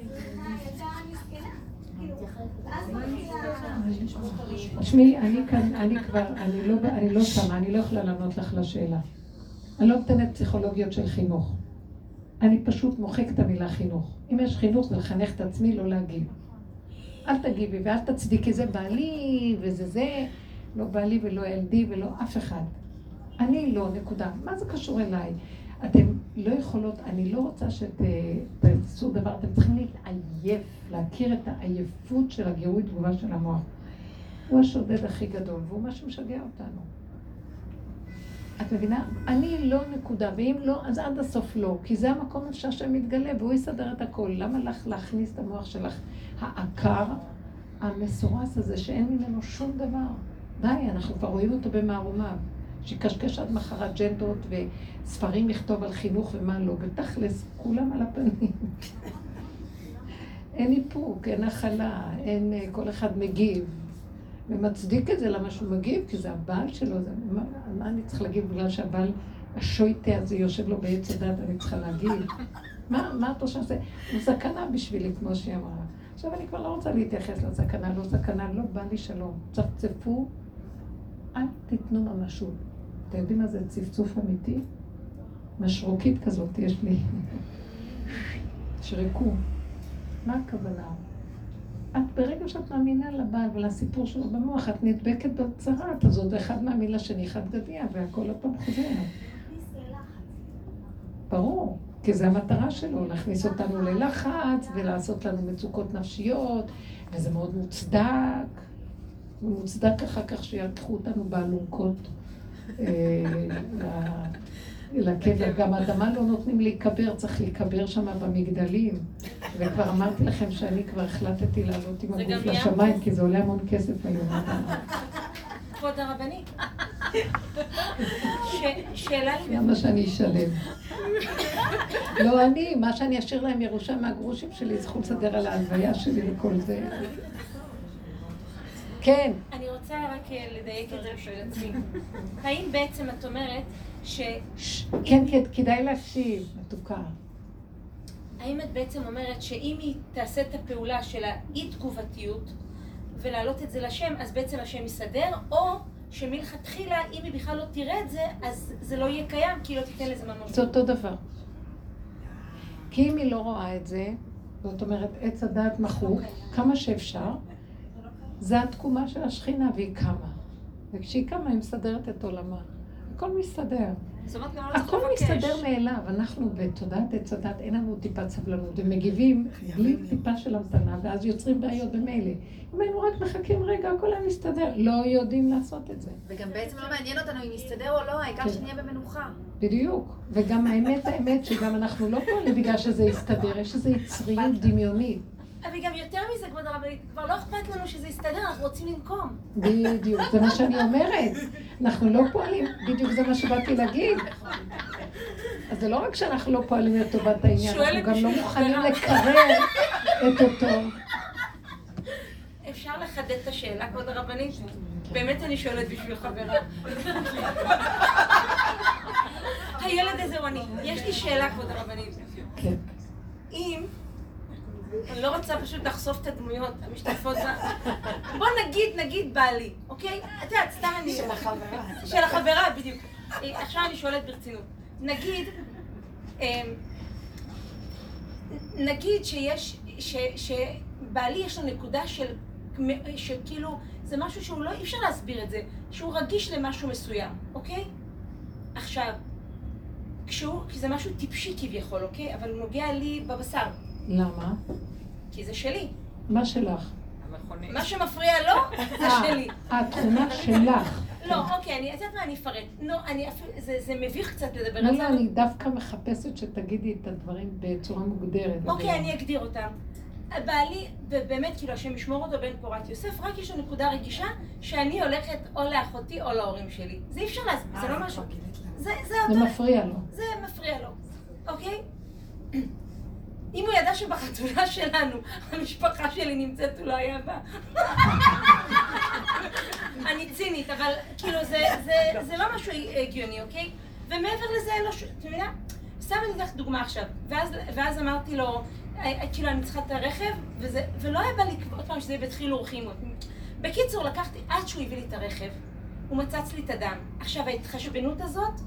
הייתה מסכנה. ואז מתחילה... שמי, אני כבר, אני לא שמה, אני לא יכולה לענות לך לשאלה. אני לא נותנת פסיכולוגיות של חינוך. אני פשוט מוחק את המילה חינוך. אם יש חינוך זה לחנך את עצמי, לא להגיב. אל תגיבי ואל תצדיקי, זה בעלי וזה זה, לא בעלי ולא ילדי ולא אף אחד. אני לא, נקודה. מה זה קשור אליי? אתם לא יכולות, אני לא רוצה שתעשו דבר, אתם צריכים להתעייף, להכיר את העייפות של הגירוי תגובה של המוח. הוא השודד הכי גדול והוא משהו משגע אותנו. את מבינה? אני לא נקודה, ואם לא, אז עד הסוף לא, כי זה המקום אפשר שמתגלה, והוא יסדר את הכל. למה לך להכניס את המוח שלך? העקר המסורס הזה שאין ממנו שום דבר. די, אנחנו כבר רואים אותו במערומיו, שקשקש עד מחר אג'נדות וספרים לכתוב על חינוך ומה לא, בתכלס, כולם על הפנים. אין איפוק, אין הכלה, אין כל אחד מגיב. ומצדיק את זה למה שהוא מגיב, כי זה הבעל שלו, מה אני צריך להגיד בגלל שהבעל השויטה הזה יושב לו בעץ הדת, אני צריכה להגיד, מה את רוצה לעשות? הוא סכנה בשבילי, כמו שהיא אמרה. עכשיו אני כבר לא רוצה להתייחס לסכנה, לא סכנה, לא בא לי שלום. צפצפו, אל תיתנו ממשות. אתם יודעים מה זה צפצוף אמיתי? משרוקית כזאת יש לי. שרקו. מה הכוונה? את ברגע שאת מאמינה לבעל ולסיפור שלו במוח, את נדבקת בצרה, אז עוד אחד מאמין לשני חד גדיה, והכל הפעם חוזר. ברור, כי זו המטרה שלו, להכניס אותנו ללחץ ולעשות לנו מצוקות נפשיות, וזה מאוד מוצדק. ומוצדק אחר כך שיקחו אותנו באלונקות לקבר. גם האדמה לא נותנים להיקבר, צריך להיקבר שם במגדלים. וכבר אמרתי לכם שאני כבר החלטתי לעלות עם הגוף לשמיים, כי זה עולה המון כסף היום. כבוד הרבנית. שאלה לי... למה שאני אשלם? לא אני, מה שאני אשאיר להם ירושה מהגרושים שלי, זכות לסדר על ההלוויה שלי וכל זה. כן. אני רוצה רק לדייק את זה של עצמי. האם בעצם את אומרת ש... כן, כדאי להשיב, מתוקה. האם את בעצם אומרת שאם היא תעשה את הפעולה של האי-תגובתיות ולהעלות את זה לשם, אז בעצם השם יסדר, או שמלכתחילה, אם היא בכלל לא תראה את זה, אז זה לא יהיה קיים, כי היא לא תיתן לזה ממש. זה אותו דבר. כי אם היא לא רואה את זה, זאת אומרת, עץ הדעת מחוק, כמה שאפשר, זה התקומה של השכינה, והיא קמה. וכשהיא קמה, היא מסדרת את עולמה. הכל מסתדר. הכל מסתדר מאליו. אנחנו בתודעת עץ הדעת, אין לנו טיפת סבלנות, ומגיבים בלי טיפה של המתנה, ואז יוצרים בעיות במילא. אם היינו רק מחכים רגע, הכל היה מסתדר. לא יודעים לעשות את זה. וגם בעצם לא מעניין אותנו אם מסתדר או לא, העיקר שנהיה במנוחה. בדיוק. וגם האמת שגם אנחנו לא פועלים בגלל שזה יסתדר, יש איזו יצריות דמיונית. אבל גם יותר מזה, כבוד הרבנית, כבר לא אכפת לנו שזה יסתדר, אנחנו רוצים לנקום. בדיוק, זה מה שאני אומרת. אנחנו לא פועלים, בדיוק זה מה שבאתי להגיד. אז זה לא רק שאנחנו לא פועלים לטובת העניין, אנחנו גם לא מוכנים לקרב את אותו. אפשר לחדד את השאלה, כבוד הרבנית? באמת אני שואלת בשביל חברה. הילד הזה הוא אני. יש לי שאלה, כבוד הרבנית. כן. אם... אני לא רוצה פשוט לחשוף את הדמויות המשתתפות בה. בוא נגיד בעלי, אוקיי? את יודעת, סתם אני... של החברה. של החברה, בדיוק. עכשיו אני שואלת ברצינות. נגיד שיש... שבעלי יש לו נקודה של... שכאילו... זה משהו שהוא לא... אי אפשר להסביר את זה. שהוא רגיש למשהו מסוים, אוקיי? עכשיו... כי זה משהו טיפשי כביכול, אוקיי? אבל הוא נוגע לי בבשר. למה? כי זה שלי. מה שלך? מה שמפריע לו, זה שלי. התכונה שלך. לא, אוקיי, אני יודעת מה אני אפרט. לא, זה מביך קצת לדבר על זה. לא, אני דווקא מחפשת שתגידי את הדברים בצורה מוגדרת. אוקיי, אני אגדיר אותם. הבעלי, ובאמת כאילו השם ישמור אותו בן פורת יוסף, רק יש לו נקודה רגישה שאני הולכת או לאחותי או להורים שלי. זה אי אפשר להסביר, זה לא משהו. זה מפריע לו. זה מפריע לו, אוקיי? אם הוא ידע שבחתונה שלנו, המשפחה שלי נמצאת, הוא לא היה בא. אני צינית, אבל כאילו זה לא משהו הגיוני, אוקיי? ומעבר לזה אין לו שום... אתה יודע? סתם אני אקח דוגמה עכשיו, ואז אמרתי לו, כאילו אני צריכה את הרכב, ולא היה בא לי עוד פעם שזה יהיה בתחיל אורחים. בקיצור, לקחתי עד שהוא הביא לי את הרכב, הוא מצץ לי את הדם. עכשיו, ההתחשבנות הזאת,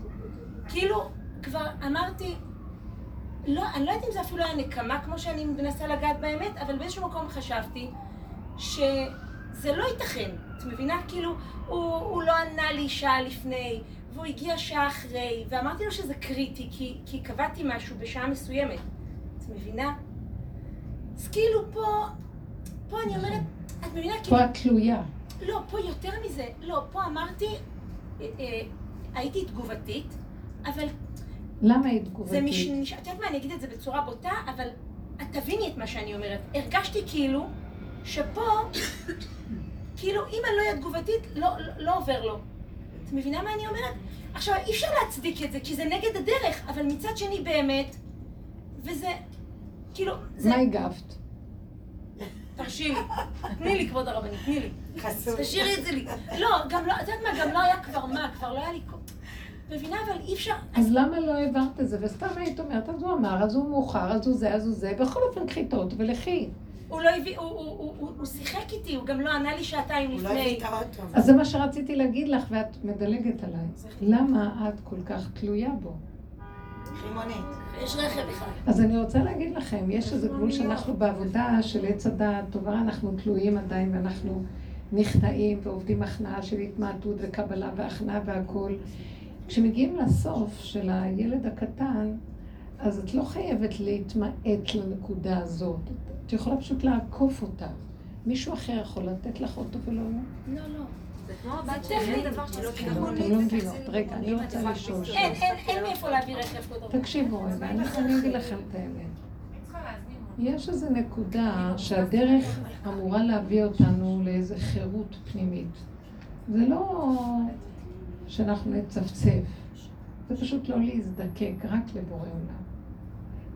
כאילו כבר אמרתי, לא, אני לא יודעת אם זה אפילו היה נקמה, כמו שאני מנסה לגעת באמת, אבל באיזשהו מקום חשבתי שזה לא ייתכן. את מבינה? כאילו, הוא לא ענה לי שעה לפני, והוא הגיע שעה אחרי, ואמרתי לו שזה קריטי, כי קבעתי משהו בשעה מסוימת. את מבינה? אז כאילו פה אני אומרת, את מבינה? פה התלויה. לא, פה יותר מזה. לא, פה אמרתי, הייתי תגובתית, אבל... למה היא תגובתית? את יודעת מה, אני אגיד את זה בצורה בוטה, אבל את תביני את מה שאני אומרת. הרגשתי כאילו שפה, כאילו אם אני לא יהיה תגובתית, לא עובר לו. את מבינה מה אני אומרת? עכשיו, אי אפשר להצדיק את זה, כי זה נגד הדרך, אבל מצד שני באמת, וזה, כאילו, זה... מה הגבת? תרשי לי. תני לי, כבוד הרבנית, תני לי. חסום. תשאירי את זה לי. לא, גם לא, את יודעת מה, גם לא היה כבר מה, כבר לא היה לי... מבינה, אבל אי אפשר... אז למה לא העברת את זה? וסתם היית אומרת, אז הוא אמר, אז הוא מאוחר, אז הוא זה, בכל אופן קחיתות ולכי. הוא לא הביא, הוא שיחק איתי, הוא גם לא ענה לי שעתיים לפני. הוא לא הביא את האוטו. אז זה מה שרציתי להגיד לך, ואת מדלגת עליי. למה את כל כך תלויה בו? חימונית. יש רכב אחד. אז אני רוצה להגיד לכם, יש איזה גבול שאנחנו בעבודה של עץ הדעת, טובה, אנחנו תלויים עדיין, ואנחנו נכנעים ועובדים הכנעה של התמעטות וקבלה והכנעה והכל. כשמגיעים לסוף של הילד הקטן, אז את לא חייבת להתמעט לנקודה הזאת. את יכולה פשוט לעקוף אותה. מישהו אחר יכול לתת לך אותו ולא לא? לא, לא. זה כמו הבת שלי, זה דבר שלא קידמונית. אתם לא מבינות, רגע, אני רוצה לשאול. אין מאיפה להביא רכב קודם. תקשיבו, אני אגיד לכם את האמת. יש איזו נקודה שהדרך אמורה להביא אותנו לאיזו חירות פנימית. זה לא שאנחנו נצפצף. זה פשוט לא להזדקק, רק לבורא עולם.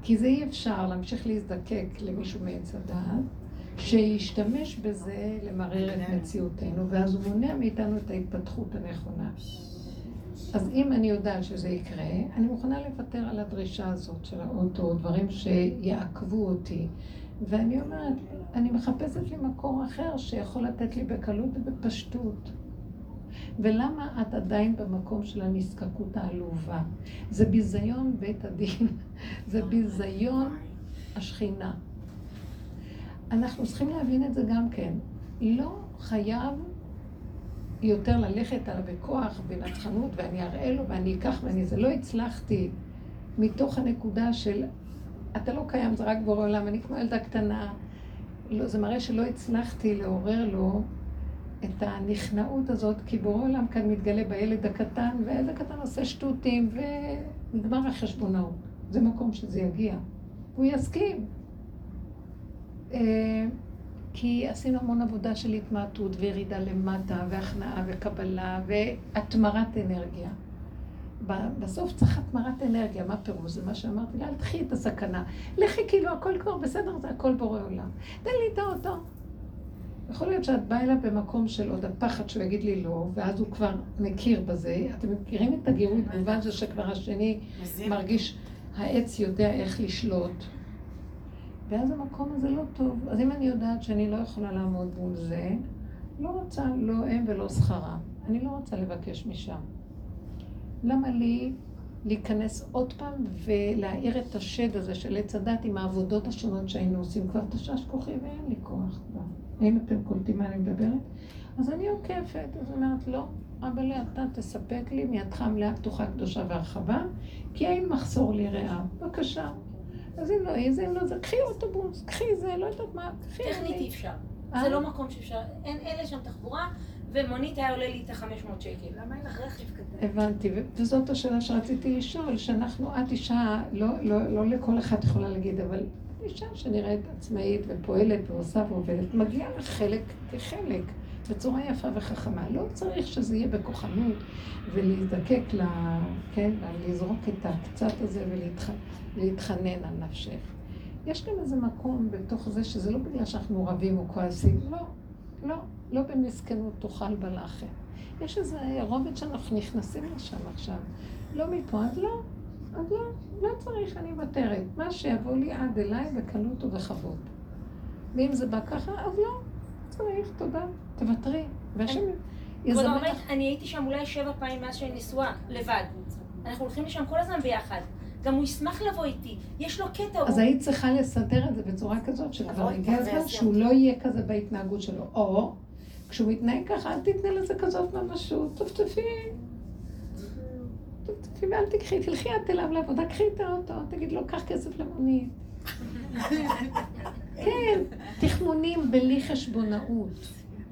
כי זה אי אפשר להמשיך להזדקק למישהו מעץ הדעת, שישתמש בזה למרר את מציאותנו, ואז הוא מונע מאיתנו את ההתפתחות הנכונה. אז אם אני יודעת שזה יקרה, אני מוכנה לוותר על הדרישה הזאת של האוטו, דברים שיעקבו אותי. ואני אומרת, אני מחפשת לי מקור אחר שיכול לתת לי בקלות ובפשטות. ולמה את עדיין במקום של הנזקקות העלובה? זה ביזיון בית הדין, זה ביזיון השכינה. אנחנו צריכים להבין את זה גם כן. לא חייב יותר ללכת על בכוח בנצחנות, ואני אראה לו ואני אקח ואני זה. לא הצלחתי מתוך הנקודה של אתה לא קיים, זה רק בורא עולם, אני כמו ילדה קטנה. לא, זה מראה שלא הצלחתי לעורר לו את הנכנעות הזאת, כי בורא עולם כאן מתגלה בילד הקטן, והילד הקטן עושה שטוטים ונגמר החשבונאות. זה מקום שזה יגיע. הוא יסכים. כי עשינו המון עבודה של התמעטות וירידה למטה והכנעה וקבלה והתמרת אנרגיה. בסוף צריך התמרת אנרגיה, מה פירוש? זה מה שאמרתי, אל תחי את הסכנה. לכי כאילו הכל כבר בסדר, זה הכל בורא עולם. תן לי את האוטו. יכול להיות שאת באה אליו במקום של עוד הפחד שהוא יגיד לי לא, ואז הוא כבר מכיר בזה. אתם מכירים את הגירות במובן זה שכבר השני מרגיש העץ יודע איך לשלוט. ואז המקום הזה לא טוב. אז אם אני יודעת שאני לא יכולה לעמוד מול זה, לא רוצה, לא הם ולא שכרה. אני לא רוצה לבקש משם. למה לי להיכנס עוד פעם ולהאיר את השד הזה של עץ הדת עם העבודות השונות שהיינו עושים? כבר תשש כוחי ואין לי כוח כבר. האם אתם קולטים מה אני מדברת? אז אני עוקפת, אז אומרת, לא, אבל אתה תספק לי מידך מלאה פתוחה קדושה והרחבה, כי אין מחסור לי רעה. בבקשה. אז אם לא יהיה זה, אם לא זה, קחי אוטובוס, קחי זה, לא יודעת מה, קחי... טכנית אי אפשר. זה לא מקום שאפשר, אין לשם תחבורה, ומונית היה עולה לי את ה$500. למה אין לך רכב כזה? הבנתי, וזאת השאלה שרציתי לשאול, שאנחנו, את אישה, לא לכל אחד יכולה להגיד, אבל אישה שנראית עצמאית ופועלת ועושה ועובדת, מגיעה לחלק כחלק, בצורה יפה וחכמה. לא צריך שזה יהיה בכוחנות ולהזדקק, כן, לזרוק את הקצת הזה ולהתחנן על נפשך. יש גם איזה מקום בתוך זה שזה לא בגלל שאנחנו רבים או כועסים. לא במסכנות תאכל בלחם. יש איזה רובד שאנחנו נכנסים לשם עכשיו. לא מפה, אז לא צריך, אני מוותרת. מה שיבוא לי עד אליי בקלות ובכבוד. ואם זה בא ככה, אז לא. צריך, תודה, תוותרי. כל הרמת, אני הייתי שם אולי 7 פעמים מאז שהיא נשואה, לבד. אנחנו הולכים לשם כל הזמן ביחד. גם הוא ישמח לבוא איתי, יש לו קטע. אז היית צריכה לסדר את זה בצורה כזאת, שכבר הגיע הזמן שהוא לא יהיה כזה בהתנהגות שלו. או, כשהוא מתנהג ככה, אל תתנה לזה כזאת ממשות, טוב תפי, ואל תקחי, תלכי עד אליו לעבודה, קחי את האוטו, תגיד לו, קח כסף למונית. כן, תחמונים בלי חשבונאות.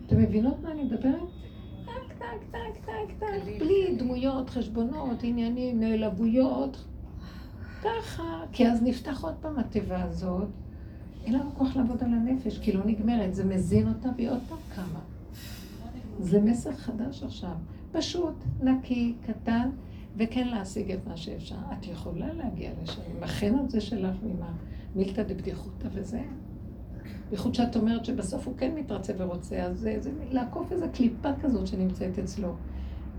אתם מבינות מה אני מדברת? טק, בלי דמויות, חשבונות, עניינים, נעלבויות. ככה, כי אז נפתח עוד פעם הטבע הזאת. אין לנו כוח לעבוד על הנפש, כי לא נגמרת, זה מזין אותה ועוד פעם כמה. זה מסר חדש עכשיו. פשוט, נקי, קטן, וכן להשיג את מה שאפשר. את יכולה להגיע לשם, עם החן הזה שלך, ממה. מילתא דבדיחותא וזה. בייחוד שאת אומרת שבסוף הוא כן מתרצה ורוצה, אז זה לעקוף איזו קליפה כזאת שנמצאת אצלו.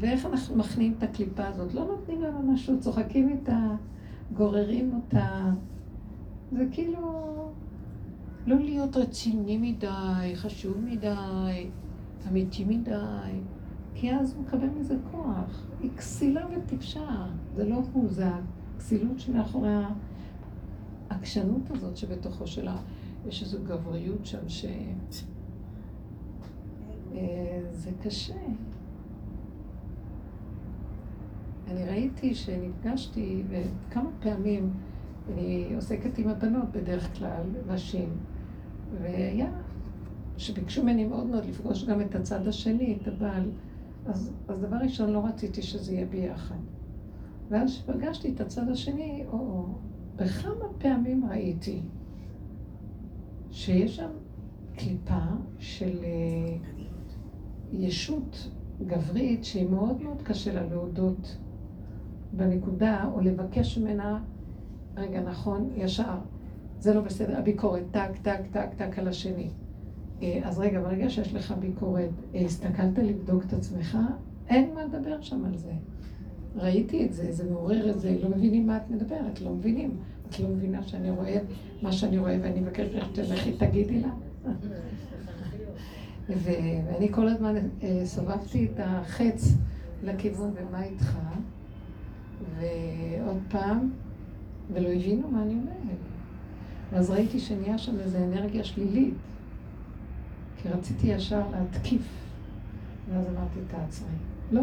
ואיך אנחנו מכניעים את הקליפה הזאת? לא נותנים לה משהו, צוחקים איתה, גוררים אותה. זה כאילו... לא להיות רציני מדי, חשוב מדי, אמיתי מדי, כי אז הוא מקבל מזה כוח. היא כסילה וטיפשה, זה לא הוא, זה הכסילות שמאחורי העקשנות הזאת שבתוכו שלה. יש איזו גבריות שם ש... זה קשה. אני ראיתי שנפגשתי, וכמה פעמים אני עוסקת עם הבנות בדרך כלל, נשים, והיה שביקשו ממני מאוד מאוד לפגוש גם את הצד השני, את הבעל, אז דבר ראשון לא רציתי שזה יהיה ביחד. ואז שפגשתי את הצד השני, בכמה פעמים ראיתי שיש שם קליפה של ישות גברית שהיא מאוד מאוד קשה לה להודות בנקודה או לבקש ממנה, רגע נכון, ישר, זה לא בסדר, הביקורת, טק, טק, טק, טק על השני. אז רגע, ברגע שיש לך ביקורת, הסתכלת לבדוק את עצמך, אין מה לדבר שם על זה. ראיתי את זה, זה מעורר את זה, לא מבינים מה את מדברת, לא מבינים. את לא מבינה שאני רואה מה שאני רואה ואני מבקשת שתלכי תגידי לה. ואני כל הזמן סובבתי את החץ לכיוון ומה איתך, ועוד פעם, ולא הבינו מה אני אומרת. ואז ראיתי שנהיה שם איזו אנרגיה שלילית, כי רציתי ישר להתקיף. ואז אמרתי, תעצרי. לא,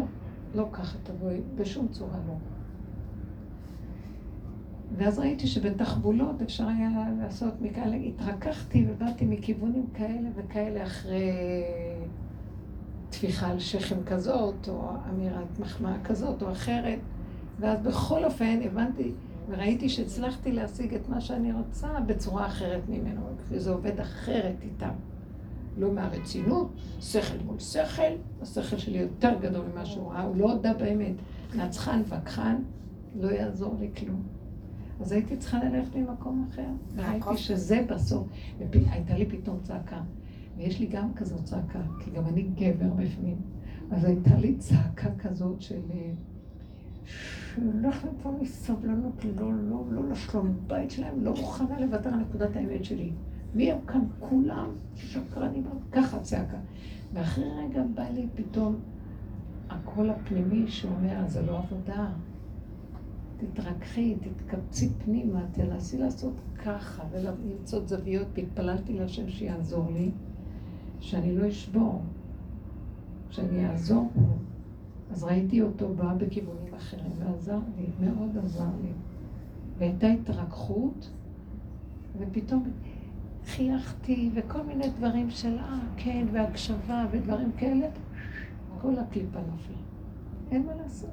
לא ככה תבואי, בשום צורה לא. ואז ראיתי שבתחבולות אפשר היה לעשות מכאלה, התרככתי ובאתי מכיוונים כאלה וכאלה אחרי תפיחה על שכם כזאת, או אמירת מחמאה כזאת או אחרת, ואז בכל אופן הבנתי וראיתי שהצלחתי להשיג את מה שאני רוצה בצורה אחרת ממנו, וזה עובד אחרת איתם. לא מהרצינות, שכל מול שכל, השכל שלי יותר גדול ממה שהוא ראה, הוא לא הודע באמת, נצחן וכחן, לא יעזור לי כלום. אז הייתי צריכה ללכת למקום אחר, וראיתי שזה בסוף, הייתה לי פתאום צעקה, ויש לי גם כזאת צעקה, כי גם אני גבר בפנים, אז הייתה לי צעקה כזאת של... שהולך לפה מסבלנות, לא לשלום בית שלהם, לא מוכנה לוותר על נקודת האמת שלי. מי הם כאן? כולם שקרנים, ככה צעקה. ואחרי רגע בא לי פתאום הקול הפנימי שאומר, זה לא עבודה. תתרככי, תתקבצי פנימה, תנסי לעשות ככה ולמצוא זוויות, והתפללתי להשם שיעזור לי, שאני לא אשבור, שאני אעזור לו. אז ראיתי אותו בא בכיוונים אחרים, ועזר לי, מאוד עזר לי. והייתה התרככות, ופתאום חייכתי, וכל מיני דברים של כן, והקשבה, ודברים כאלה, כל הקליפה נפלה. אין מה לעשות.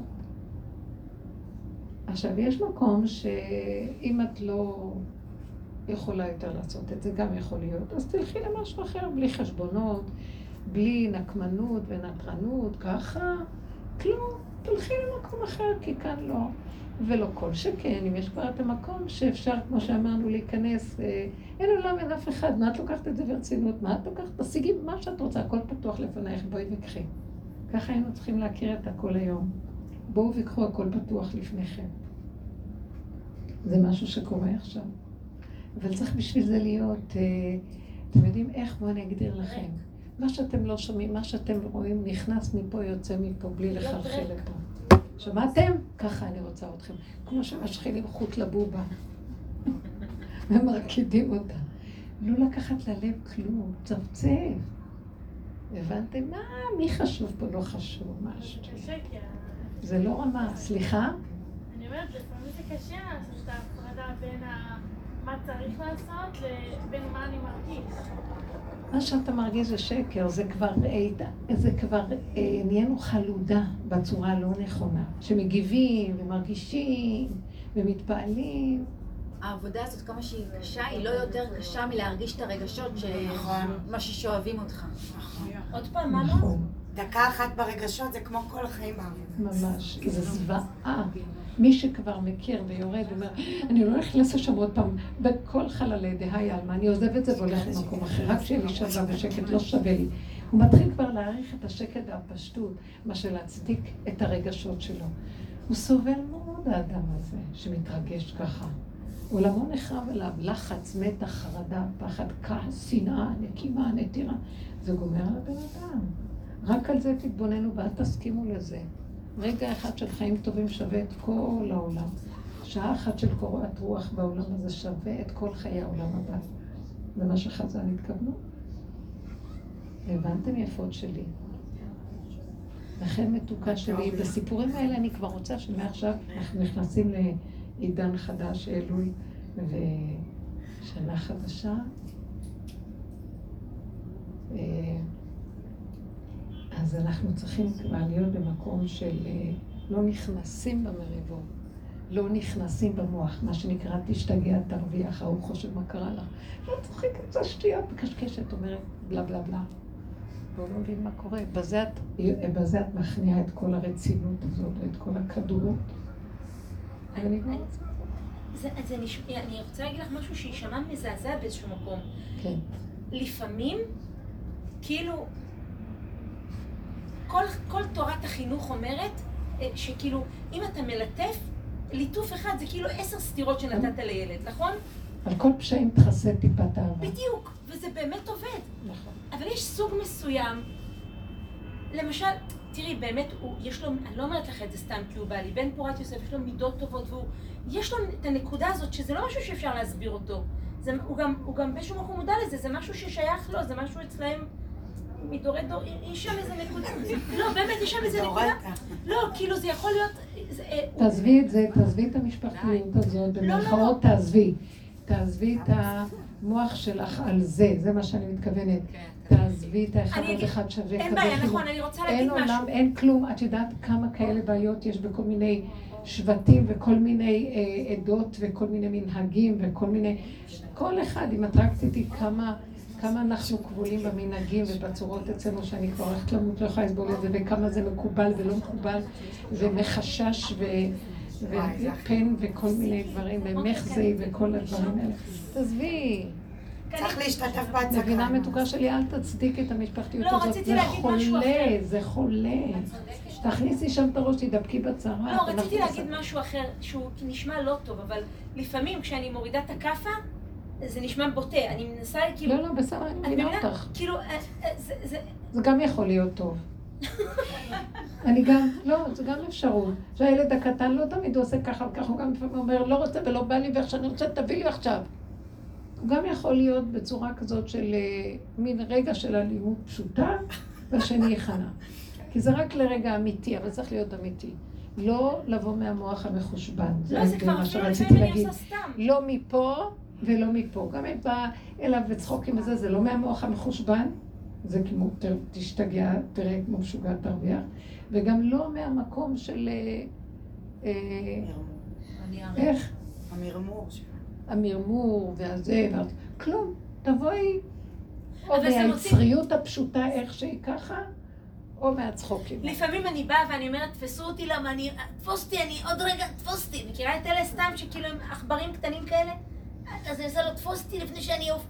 עכשיו, יש מקום שאם את לא יכולה יותר לעשות את זה, גם יכול להיות, אז תלכי למשהו אחר, בלי חשבונות, בלי נקמנות ונטרנות, ככה, כלום, תלכי למקום אחר, כי כאן לא. ולא כל שכן, אם יש כבר את המקום שאפשר, כמו שאמרנו, להיכנס, אין עולם אין אף אחד, מה את לוקחת את זה ברצינות, מה את לוקחת, תשיגי מה שאת רוצה, הכל פתוח לפנייך, בואי וקחי. ככה היינו צריכים להכיר את הכל היום. בואו וקחו, הכל פתוח לפניכם. זה משהו שקורה עכשיו. אבל צריך בשביל זה להיות, אתם יודעים איך, בואו אני אגדיר לכם. מה שאתם לא שומעים, מה שאתם רואים, נכנס מפה, יוצא מפה, בלי לחלחל לפה. שמעתם? ככה אני רוצה אתכם. כמו שמשחילים חוט לבובה. ומרקידים אותה. לא לקחת ללב כלום, צפצף. הבנתם? מה? מי חשוב פה? לא חשוב משהו. זה לא רמה, סליחה? אני אומרת, לפעמים זה קשה לעשות את ההפרדה בין מה צריך לעשות לבין מה אני מרגיש. מה שאתה מרגיש זה שקר, זה כבר נהיינו חלודה בצורה הלא נכונה, שמגיבים ומרגישים ומתפעלים. העבודה הזאת, כמה שהיא קשה, היא לא יותר קשה מלהרגיש את הרגשות מה ששואבים אותך. עוד פעם, מה לא? דקה אחת ברגשות זה כמו כל החיים בעבודה. ממש, זו זוועה. מי שכבר מכיר ויורד ואומר, אני לא הולך לעשות שם עוד פעם, בכל חללי דהי אלמה, אני עוזב את זה והולך למקום אחר, רק שיהיה לי שווה ושקט, לא שווה לי. הוא מתחיל כבר להעריך את השקט והפשטות, מה שלהצדיק את הרגשות שלו. הוא סובל מאוד האדם הזה שמתרגש ככה. עולמו נחרב אליו, לחץ, מתח, חרדה, פחד, כעס, שנאה, נקימה, נטירה. זה גומר על הבן אדם. רק על זה תתבוננו ואל תסכימו לזה. רגע אחד של חיים טובים שווה את כל העולם. שעה אחת של קורת רוח בעולם הזה שווה את כל חיי העולם הבא. זה מה שחז"ל התכוונו. הבנתם יפות שלי. לכן מתוקה שלי. בסיפורים האלה אני כבר רוצה שמעכשיו אנחנו נכנסים לעידן חדש, אלוי, ושנה חדשה. אז אנחנו צריכים כבר להיות במקום של לא נכנסים במריבות, לא נכנסים במוח, מה שנקרא תשתגע, תרוויח, ההוא חושב מה קרה לך. לא צוחק את זה שתייה, בקשקשת, אומרת בלה בלה בלה. והוא לא מבין מה קורה. בזה את מכניעה את כל הרצינות הזאת, את כל הכדורות. אני רוצה להגיד לך משהו שישמע מזעזע באיזשהו מקום. כן. לפעמים, כאילו, כל תורת החינוך אומרת שכאילו, אם אתה מלטף, ליטוף אחד זה כאילו 10 סתירות שנתת לילד, נכון? על כל פשעים תחסה טיפת אהבה. בדיוק, וזה באמת עובד. נכון. אבל יש סוג מסוים, למשל, תראי, באמת, יש לו, אני לא אומרת לך את זה סתם, כי הוא בעלי בן פורת יוסף, יש לו מידות טובות, יש לו את הנקודה הזאת שזה לא משהו שאפשר להסביר אותו. הוא גם באיזשהו מקום מודע לזה, זה משהו ששייך לו, זה משהו אצלהם מדורי דור, יש שם איזה נקודה, לא, באמת, יש שם איזה נקודה, לא, כאילו זה יכול להיות... תעזבי את זה, תעזבי את המשפחתיות הזאת, במרכאות תעזבי את המוח שלך על זה, זה מה שאני מתכוונת. תעזבי את האחד עוד אחד שווה. אין בעיה, נכון, אני רוצה להגיד משהו. אין עולם, אין כלום, את יודעת כמה כאלה בעיות יש בכל מיני שבטים וכל מיני עדות וכל מיני מנהגים וכל מיני... כל אחד, אם את רק תיתי כמה אנחנו כבולים במנהגים ובצורות אצלנו שאני כבר הולכת למות לא יכולה לסבול את זה, וכמה זה מקובל ולא מקובל, ומחשש ופן וכל מיני דברים, ומחזי וכל הדברים האלה. תעזבי. צריך להשתתף בהצגה. מבינה מתוקה שלי, אל תצדיק את המשפחתיות הזאת. זה חולה, זה חולה. תכניסי שם את הראש, תדבקי בצרה. לא, רציתי להגיד משהו אחר, שהוא נשמע לא טוב, אבל לפעמים כשאני מורידה את הכאפה, זה נשמע בוטה, אני מנסה כאילו... לא, בסדר, אני מבינה אותך. כאילו, זה גם יכול להיות טוב. אני גם, לא, זה גם אפשרות. שהילד הקטן לא תמיד עושה ככה וככה, הוא גם אומר, לא רוצה ולא בא לי ואיך שאני רוצה, תביא לי עכשיו. הוא גם יכול להיות בצורה כזאת של מין רגע של אלימות פשוטה, והשני יחנה. כי זה רק לרגע אמיתי, אבל צריך להיות אמיתי. לא לבוא מהמוח המחושבן. לא, זה כבר אפילו לפעמים אני עושה סתם. לא מפה. ולא מפה, גם אם בא אליו וצחוקים וזה, זה לא מהמוח המחושבן, זה כמו תשתגע, תראה כמו משוגע תרוויח, וגם לא מהמקום של... איך? המרמור. המרמור והזה, כלום, תבואי או מהיצריות הפשוטה איך שהיא ככה, או מהצחוקים. לפעמים אני באה ואני אומרת, תפסו אותי למה, אני עוד רגע תפוסתי, מכירה את אלה סתם שכאילו הם עכברים קטנים כאלה? אז אני עושה לו, תפוס אותי לפני שאני אוף...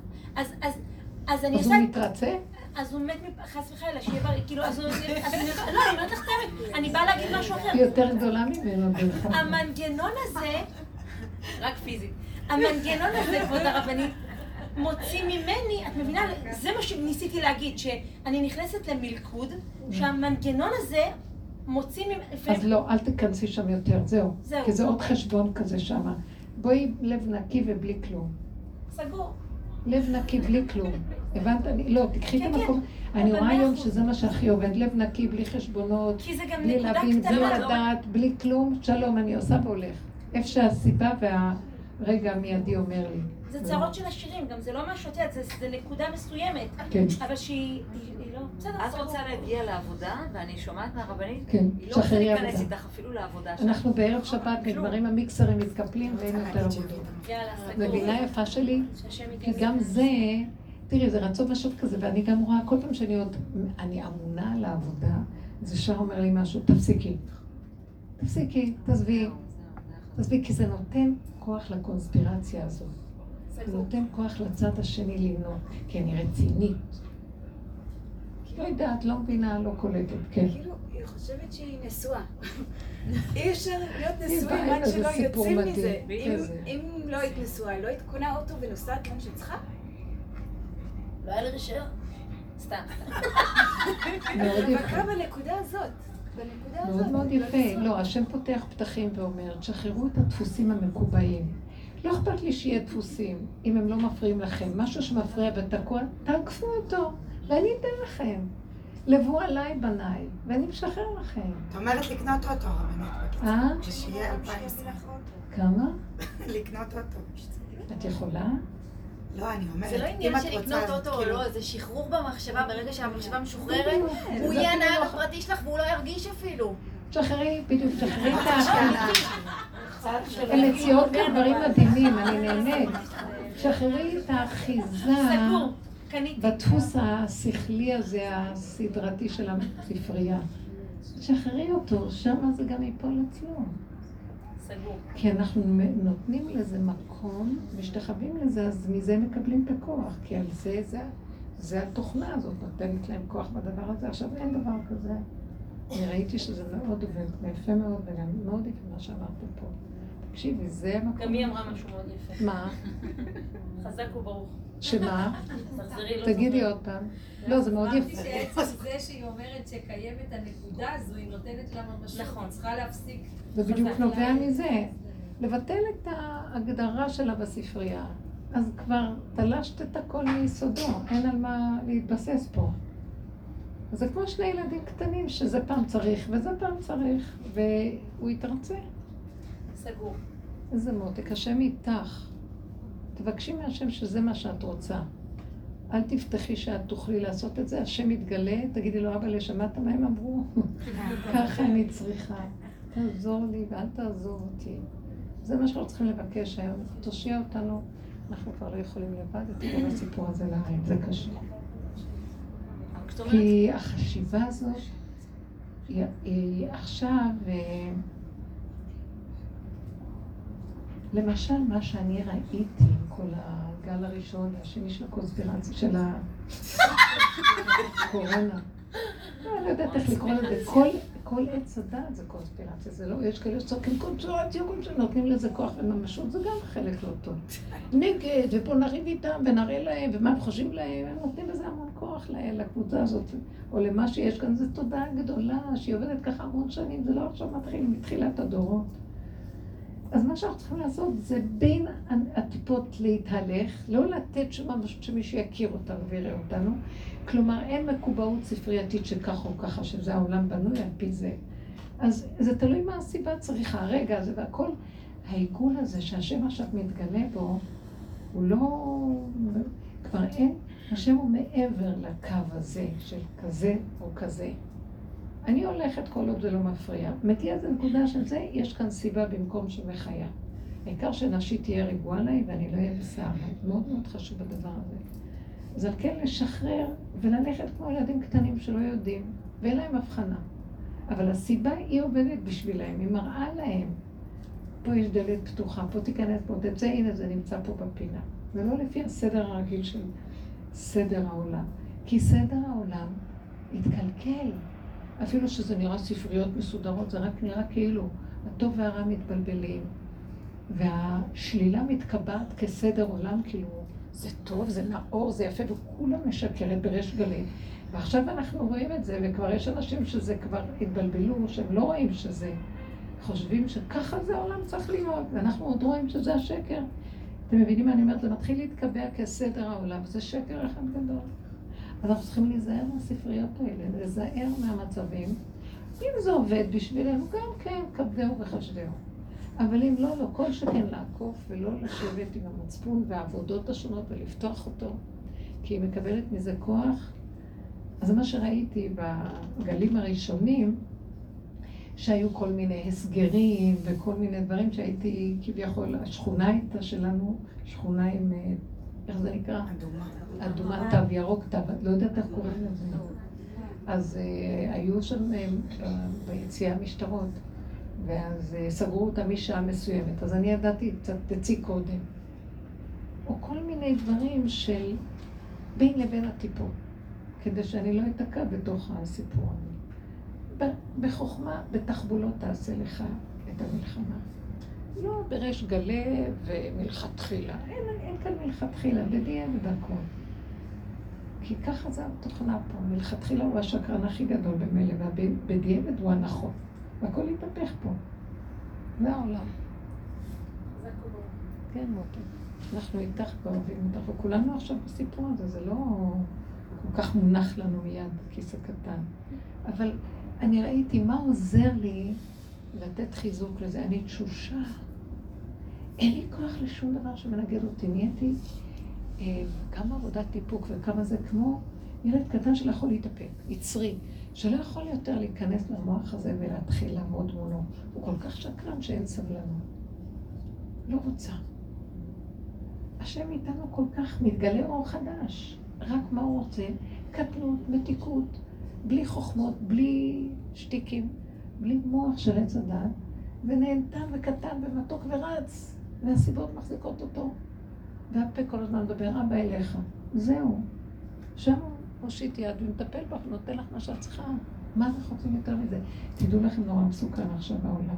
אז אני עושה... אז הוא מתרצה? אז הוא מת חס וחלילה, שיהיה בריא, כאילו, אז הוא... לא, אני אומרת לך תאמת, אני באה להגיד משהו אחר. היא יותר גדולה ממנו. המנגנון הזה... רק פיזית. המנגנון הזה, כבוד הרבנית, מוציא ממני, את מבינה, זה מה שניסיתי להגיד, שאני נכנסת למלכוד, שהמנגנון הזה מוציא ממני... אז לא, אל תכנסי שם יותר, זהו. כי זה עוד חשבון כזה שם. בואי לב נקי ובלי כלום. סגור. לב נקי בלי כלום. הבנת? לא, תקחי את המקום. אני רואה היום שזה מה שהכי עובד. לב נקי, בלי חשבונות, בלי להבין, בלי לדעת, בלי כלום. שלום, אני עושה והולך. איפה שהסיבה והרגע המיידי אומר לי. זה צרות של השירים, גם זה לא משהו, זה נקודה מסוימת. כן. אבל שהיא לא... את רוצה להגיע לעבודה, ואני שומעת מהרבנית, היא לא רוצה להיכנס איתך אפילו לעבודה שלה. אנחנו בערב שבת נגמרים המיקסרים, מתקפלים ואין יותר עבודות. זה בינה יפה שלי, כי גם זה, תראי, זה רצוב משהו כזה, ואני גם רואה כל פעם שאני עוד, אני אמונה על העבודה, זה שם אומר לי משהו, תפסיקי, תעזבי, כי זה נותן כוח לקונספירציה הזאת. זה נותן כוח לצד השני למנוע, כי אני רצינית. לא יודעת, לא מבינה, לא קולטת, כן. כאילו, היא חושבת שהיא נשואה. אי אפשר להיות נשואים עד שלא יוצאים מזה. אם לא היית נשואה, לא היית קונה אוטו ונוסעת לאן שצריכה? לא היה לי רישיון. סתם. רווקה בנקודה הזאת. מאוד מאוד יפה. לא, השם פותח פתחים ואומר, שחררו את הדפוסים המקובעים. לא אכפת לי שיהיה דפוסים, אם הם לא מפריעים לכם. משהו שמפריע ותקוע, תעקפו אותו, ואני אתן לכם. לבוא עליי בניי, ואני משחרר לכם. את אומרת לקנות אותו, רבנית, בקיצור. כשיהיה 2000. כמה? לקנות אותו. את יכולה? לא, אני אומרת, זה לא עניין של לקנות אוטו או לא, זה שחרור במחשבה, ברגע שהמחשבה משוחררת, הוא יהיה הנהג הפרטי שלך והוא לא ירגיש אפילו. תשחררי, בדיוק, תשחררי את ההשכלה. אלה ציעות כאן דברים מדהימים, אני נהנית. תשחררי את האחיזה בדפוס השכלי הזה, הסדרתי של הספרייה. תשחררי אותו, שם זה גם ייפול עצמו. כי אנחנו נותנים לזה מקום, משתחווים לזה, אז מזה מקבלים את הכוח, כי על זה, זה התוכנה הזאת, נותנת להם כוח בדבר הזה. עכשיו אין דבר כזה. אני ראיתי שזה מאוד עובד, יפה מאוד, וגם מאוד יפה מה שאמרתם פה. תקשיבי, זה המקום. גם היא אמרה משהו מאוד יפה. מה? חזק וברוך. שמה? תגידי עוד פעם. לא, זה מאוד יפה. אמרתי שעצם זה שהיא אומרת שקיימת הנקודה הזו, היא נותנת לה ממש, היא צריכה להפסיק. זה בדיוק נובע מזה. לבטל את ההגדרה שלה בספרייה. אז כבר תלשת את הכל מיסודו, אין על מה להתבסס פה. אז זה כמו שני ילדים קטנים שזה פעם צריך וזה פעם צריך, והוא יתרצה. סגור. איזה מותק, השם איתך. תבקשי מהשם שזה מה שאת רוצה. אל תפתחי שאת תוכלי לעשות את זה, השם יתגלה, תגידי לו, אבא, שמעת מה הם אמרו? ככה אני צריכה. תעזור לי ואל תעזוב אותי. זה מה שאנחנו צריכים לבקש היום. תושיע אותנו, אנחנו כבר לא יכולים לבד, את כל הסיפור הזה להרים, זה קשה. כי החשיבה הזאת היא עכשיו, למשל, מה שאני ראיתי עם כל הגל הראשון והשני של הקונספירציה של הקורונה. לא יודעת איך לקרוא לזה. כל עץ הדעת זה קונספירציה, זה לא, יש כאלה שצורקים קונספירציה, נותנים לזה כוח וממשות, זה גם חלק לא טוב. נגד, ופה נריב איתם ונראה להם, ומה הם חושבים להם, הם נותנים לזה המון כוח לקבוצה הזאת, או למה שיש כאן, זו תודעה גדולה, שהיא עובדת ככה המון שנים, זה לא עכשיו מתחיל מתחילת הדורות. אז מה שאנחנו צריכים לעשות זה בין הטיפות להתהלך, לא לתת שמישהו יכיר אותנו ויראה אותנו, כלומר אין מקובעות ספרייתית שככה או ככה, שזה העולם בנוי על פי זה. אז זה תלוי מה הסיבה צריכה, הרגע הזה והכל. העיגול הזה שהשם עכשיו מתגלה בו, הוא לא... כבר אין, השם הוא מעבר לקו הזה של כזה או כזה. אני הולכת כל עוד זה לא מפריע. מגיעה זה נקודה של זה, יש כאן סיבה במקום שמחיה. העיקר שנשי תהיה רגועה עליי ואני לא אהיה בסער. מאוד מאוד חשוב הדבר הזה. אז על כן לשחרר וללכת כמו ילדים קטנים שלא יודעים, ואין להם הבחנה. אבל הסיבה היא עובדת בשבילהם, היא מראה להם. פה יש דלת פתוחה, פה תיכנס, פה תצא, הנה זה נמצא פה בפינה. זה לא לפי הסדר הרגיל של סדר העולם. כי סדר העולם התקלקל. אפילו שזה נראה ספריות מסודרות, זה רק נראה כאילו הטוב והרע מתבלבלים, והשלילה מתקבעת כסדר עולם, כאילו זה טוב, זה נאור, זה יפה, וכולם משקרת בריש גלי. ועכשיו אנחנו רואים את זה, וכבר יש אנשים שזה כבר התבלבלו, שהם לא רואים שזה, חושבים שככה זה העולם צריך להיות, ואנחנו עוד רואים שזה השקר. אתם מבינים מה אני אומרת? זה מתחיל להתקבע כסדר העולם, זה שקר אחד גדול. אז אנחנו צריכים להיזהר מהספריות האלה, להיזהר מהמצבים. אם זה עובד בשבילנו, גם כן, כבדהו וחשדהו. אבל אם לא, לא כל שכן לעקוף ולא לשבת עם המצפון והעבודות השונות ולפתוח אותו, כי היא מקבלת מזה כוח. אז מה שראיתי בגלים הראשונים, שהיו כל מיני הסגרים וכל מיני דברים שהייתי כביכול, השכונה הייתה שלנו, שכונה עם... איך זה נקרא? אדומה. אדומה, תו ירוק, תו, לא יודעת איך קוראים לזה. אז היו שם ביציאה משטרות, ואז סגרו אותה משעה מסוימת. אז אני ידעתי קצת תציא קודם. או כל מיני דברים של בין לבין הטיפות. כדי שאני לא אתקע בתוך הסיפור. בחוכמה, בתחבולות תעשה לך את המלחמה. לא ברש גלה ומלכתחילה. אין כאן מלכתחילה, בדיעבד והכל. כי ככה זה התוכנה פה. מלכתחילה הוא השקרן הכי גדול במילא, ובדיעבד הוא הנכון. והכל יתהפך פה. זה העולם. זה קורה. כן, מוטי. אנחנו איתך ואוהבים אותך, וכולנו עכשיו בסיפור הזה, זה לא כל כך מונח לנו מיד, כיס הקטן. אבל אני ראיתי מה עוזר לי לתת חיזוק לזה, אני תשושה. אין לי כוח לשום דבר שמנגד אותי, נהייתי כמה עבודת טיפוק וכמה זה כמו ילד קטן שלא יכול להתאפק, יצרי, שלא יכול יותר להיכנס למוח הזה ולהתחיל לעמוד מולו. הוא כל כך שקרן שאין סבלנו. לא רוצה. השם איתנו כל כך מתגלה אור חדש, רק מה הוא רוצה? קטנות, מתיקות, בלי חוכמות, בלי שטיקים, בלי מוח של עץ הדעת, ונהנתן וקטן ומתוק ורץ, והסיבות מחזיקות אותו, והפה כל הזמן מדבר, אבא אליך, זהו. שם הוא מושיט יד ומטפל בך, נותן לך מה שאת צריכה. מה אנחנו רוצים יותר מזה? תדעו לכם נורא מסוכן עכשיו העולם.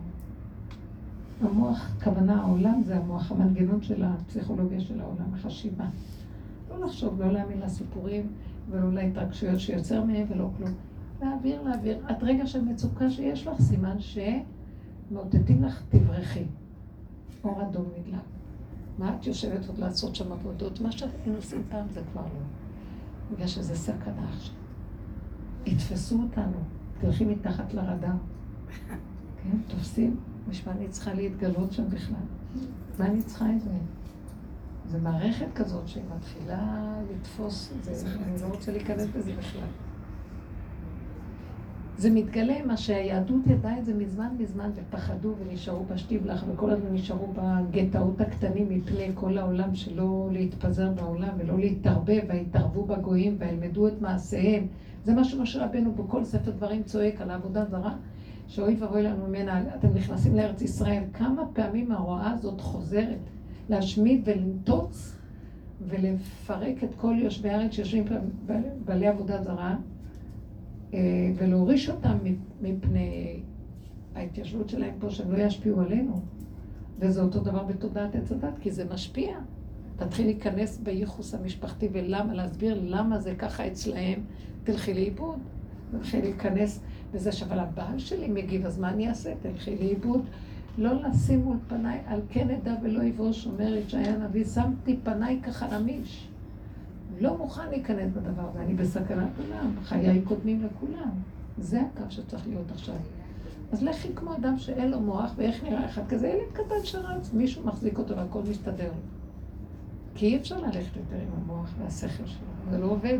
המוח, כוונה העולם זה המוח, המנגנון של הפסיכולוגיה של העולם, החשיבה. לא לחשוב, לא להאמין לסיפורים ולא להתרגשויות שיוצר מהם ולא כלום. להעביר, להעביר. עד רגע של מצוקה שיש לך סימן שמעודדים לך תברכי. אור אדום נדלק. מה את יושבת עוד לעשות שם עבודות? מה שאתם עושים פעם זה כבר לא. בגלל שזה סכנה עכשיו. יתפסו אותנו, תלכי מתחת לרדאר. כן, תופסים. בשביל אני צריכה להתגלות שם בכלל. מה אני צריכה את זה? זו מערכת כזאת שהיא מתחילה לתפוס את זה, אני לא רוצה להיכנס בזה בכלל. זה מתגלה מה שהיהדות ידעה את זה מזמן ופחדו ונשארו בשטיבלח וכל הזמן נשארו בגטאות הקטנים מפני כל העולם שלא להתפזר בעולם ולא להתערבב והתערבו בגויים והלמדו את מעשיהם. זה מה שמשה רבנו בכל ספר דברים צועק על העבודה זרה. שאוי ואוי לנו ממנה, אתם נכנסים לארץ ישראל, כמה פעמים ההוראה הזאת חוזרת להשמיד ולנטוץ ולפרק את כל יושבי הארץ שיושבים בעלי עבודה זרה ולהוריש אותם מפני ההתיישבות שלהם פה, שהם לא ישפיעו עלינו. וזה אותו דבר בתודעת הצדת, כי זה משפיע. תתחיל להיכנס בייחוס המשפחתי ולמה, להסביר למה זה ככה אצלהם, תלכי לאיבוד. תלכי להיכנס בזה אבל הבעל שלי מגיב, אז מה אני אעשה? תלכי לאיבוד. לא לשים מול פניי על כן עדה ולא יבוש, אומרת שהיה הנביא, שמתי פניי כחלמיש. לא מוכן להיכנס בדבר, ואני בסכנת עולם, חיי קודמים לכולם. זה הקו שצריך להיות עכשיו. אז לכי כמו אדם שאין לו מוח, ואיך נראה אחד כזה, ילד קטן שרץ, מישהו מחזיק אותו והכל מסתדר. כי אי אפשר ללכת יותר עם המוח והשכל שלו, זה לא עובד.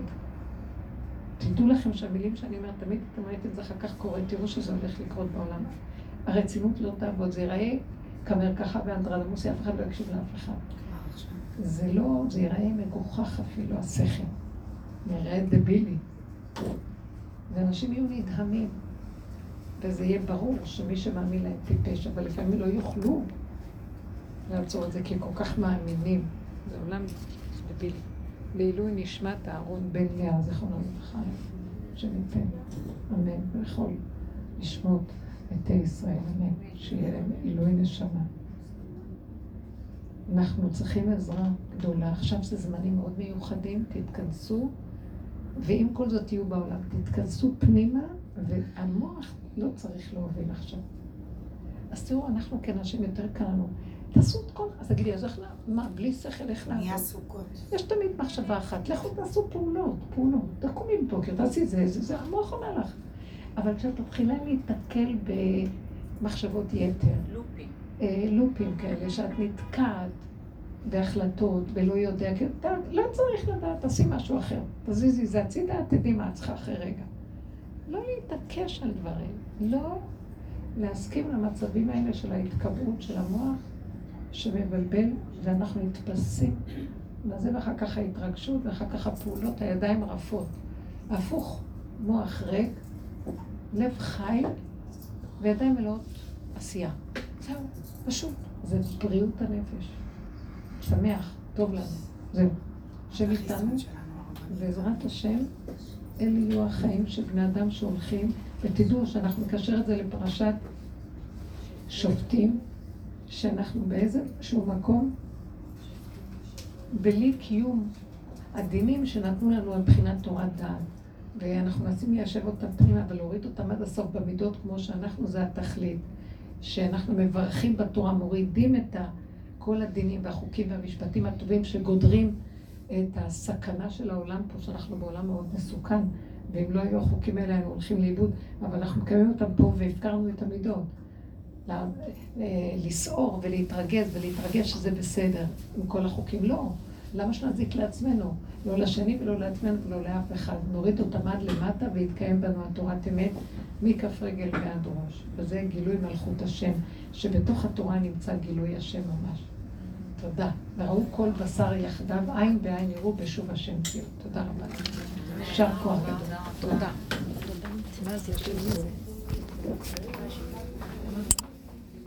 תדעו לכם שהמילים שאני אומרת, תמיד אתם ראיתם את זה אחר כך קורה, תראו שזה הולך לקרות בעולם. הרצינות לא תעבוד, זה ייראה כמר ככה באנדרלמוסי, אף אחד לא יקשיב לאף אחד. זה לא, זה ייראה מגוחך אפילו, השכל. נראה דבילי. ואנשים יהיו נדהמים, וזה יהיה ברור שמי שמאמין להם טיפש, אבל לפעמים לא יוכלו לעצור את זה, כי כל כך מאמינים. זה עולם דבילי. לעילוי נשמת אהרון בן לאה, זכרונו לברכה, שניתן, אמן, ולכל נשמות מתי ישראל, אמן, שיהיה להם עילוי נשמה. אנחנו צריכים עזרה גדולה, עכשיו זה זמנים מאוד מיוחדים, תתכנסו, ועם כל זאת תהיו בעולם, תתכנסו פנימה, והמוח לא צריך להוביל עכשיו. אז תראו, אנחנו כאנשים יותר קלנו, תעשו את כל, אז תגידי, אז איך לה, מה, בלי שכל איך לעבוד? נהיה סוכות. יש תמיד מחשבה אחת, לכו תעשו פעולות, תקומי בבוקר, תעשי זה, המוח אומר לך. אבל כשאת מתחילה להתקל במחשבות יתר. לופים. לופים כאלה, שאת נתקעת בהחלטות ולא יודע, כי אתה לא צריך לדעת, תעשי משהו אחר. תזיזי, זה הצידה, תדעי מה את צריכה אחרי רגע. לא להתעקש על דברים, לא להסכים למצבים האלה של ההתקבעות של המוח, שמבלבל, ואנחנו נתפסים. וזה ואחר כך ההתרגשות, ואחר כך הפעולות, הידיים רפות. הפוך, מוח ריק, לב חי, וידיים מלאות עשייה. זהו, פשוט. זה בריאות הנפש. שמח, טוב לנו. זהו. שב איתנו, בעזרת השם, אלה יהיו החיים של בני אדם שהולכים, ותדעו שאנחנו מקשר את זה לפרשת שופטים, שאנחנו באיזשהו מקום, בלי קיום הדינים שנתנו לנו על בחינת תורת דעת, ואנחנו מנסים ליישב אותם פנימה ולהוריד אותם עד הסוף במידות כמו שאנחנו, זה התכלית, שאנחנו מברכים בתורה, מורידים את כל הדינים והחוקים והמשפטים הטובים שגודרים את הסכנה של העולם פה, שאנחנו בעולם מאוד מסוכן, ואם לא היו החוקים האלה, אנחנו הולכים לאיבוד, אבל אנחנו קיימים אותם פה והפקרנו את המידות. לסעור ולהתרגז ולהתרגש שזה בסדר עם כל החוקים, לא. למה שנזיק לעצמנו? לא לשני ולא לעצמנו ולא לאף אחד. נוריד אותם עד למטה והתקיים בנו התורת אמת מכף רגל ועד ראש. וזה גילוי מלכות השם, שבתוך התורה נמצא גילוי השם ממש. תודה. וראו כל בשר יחדיו, עין בעין יראו בשוב השם ציון. תודה רבה. שר כוח גדול. תודה. מה זה?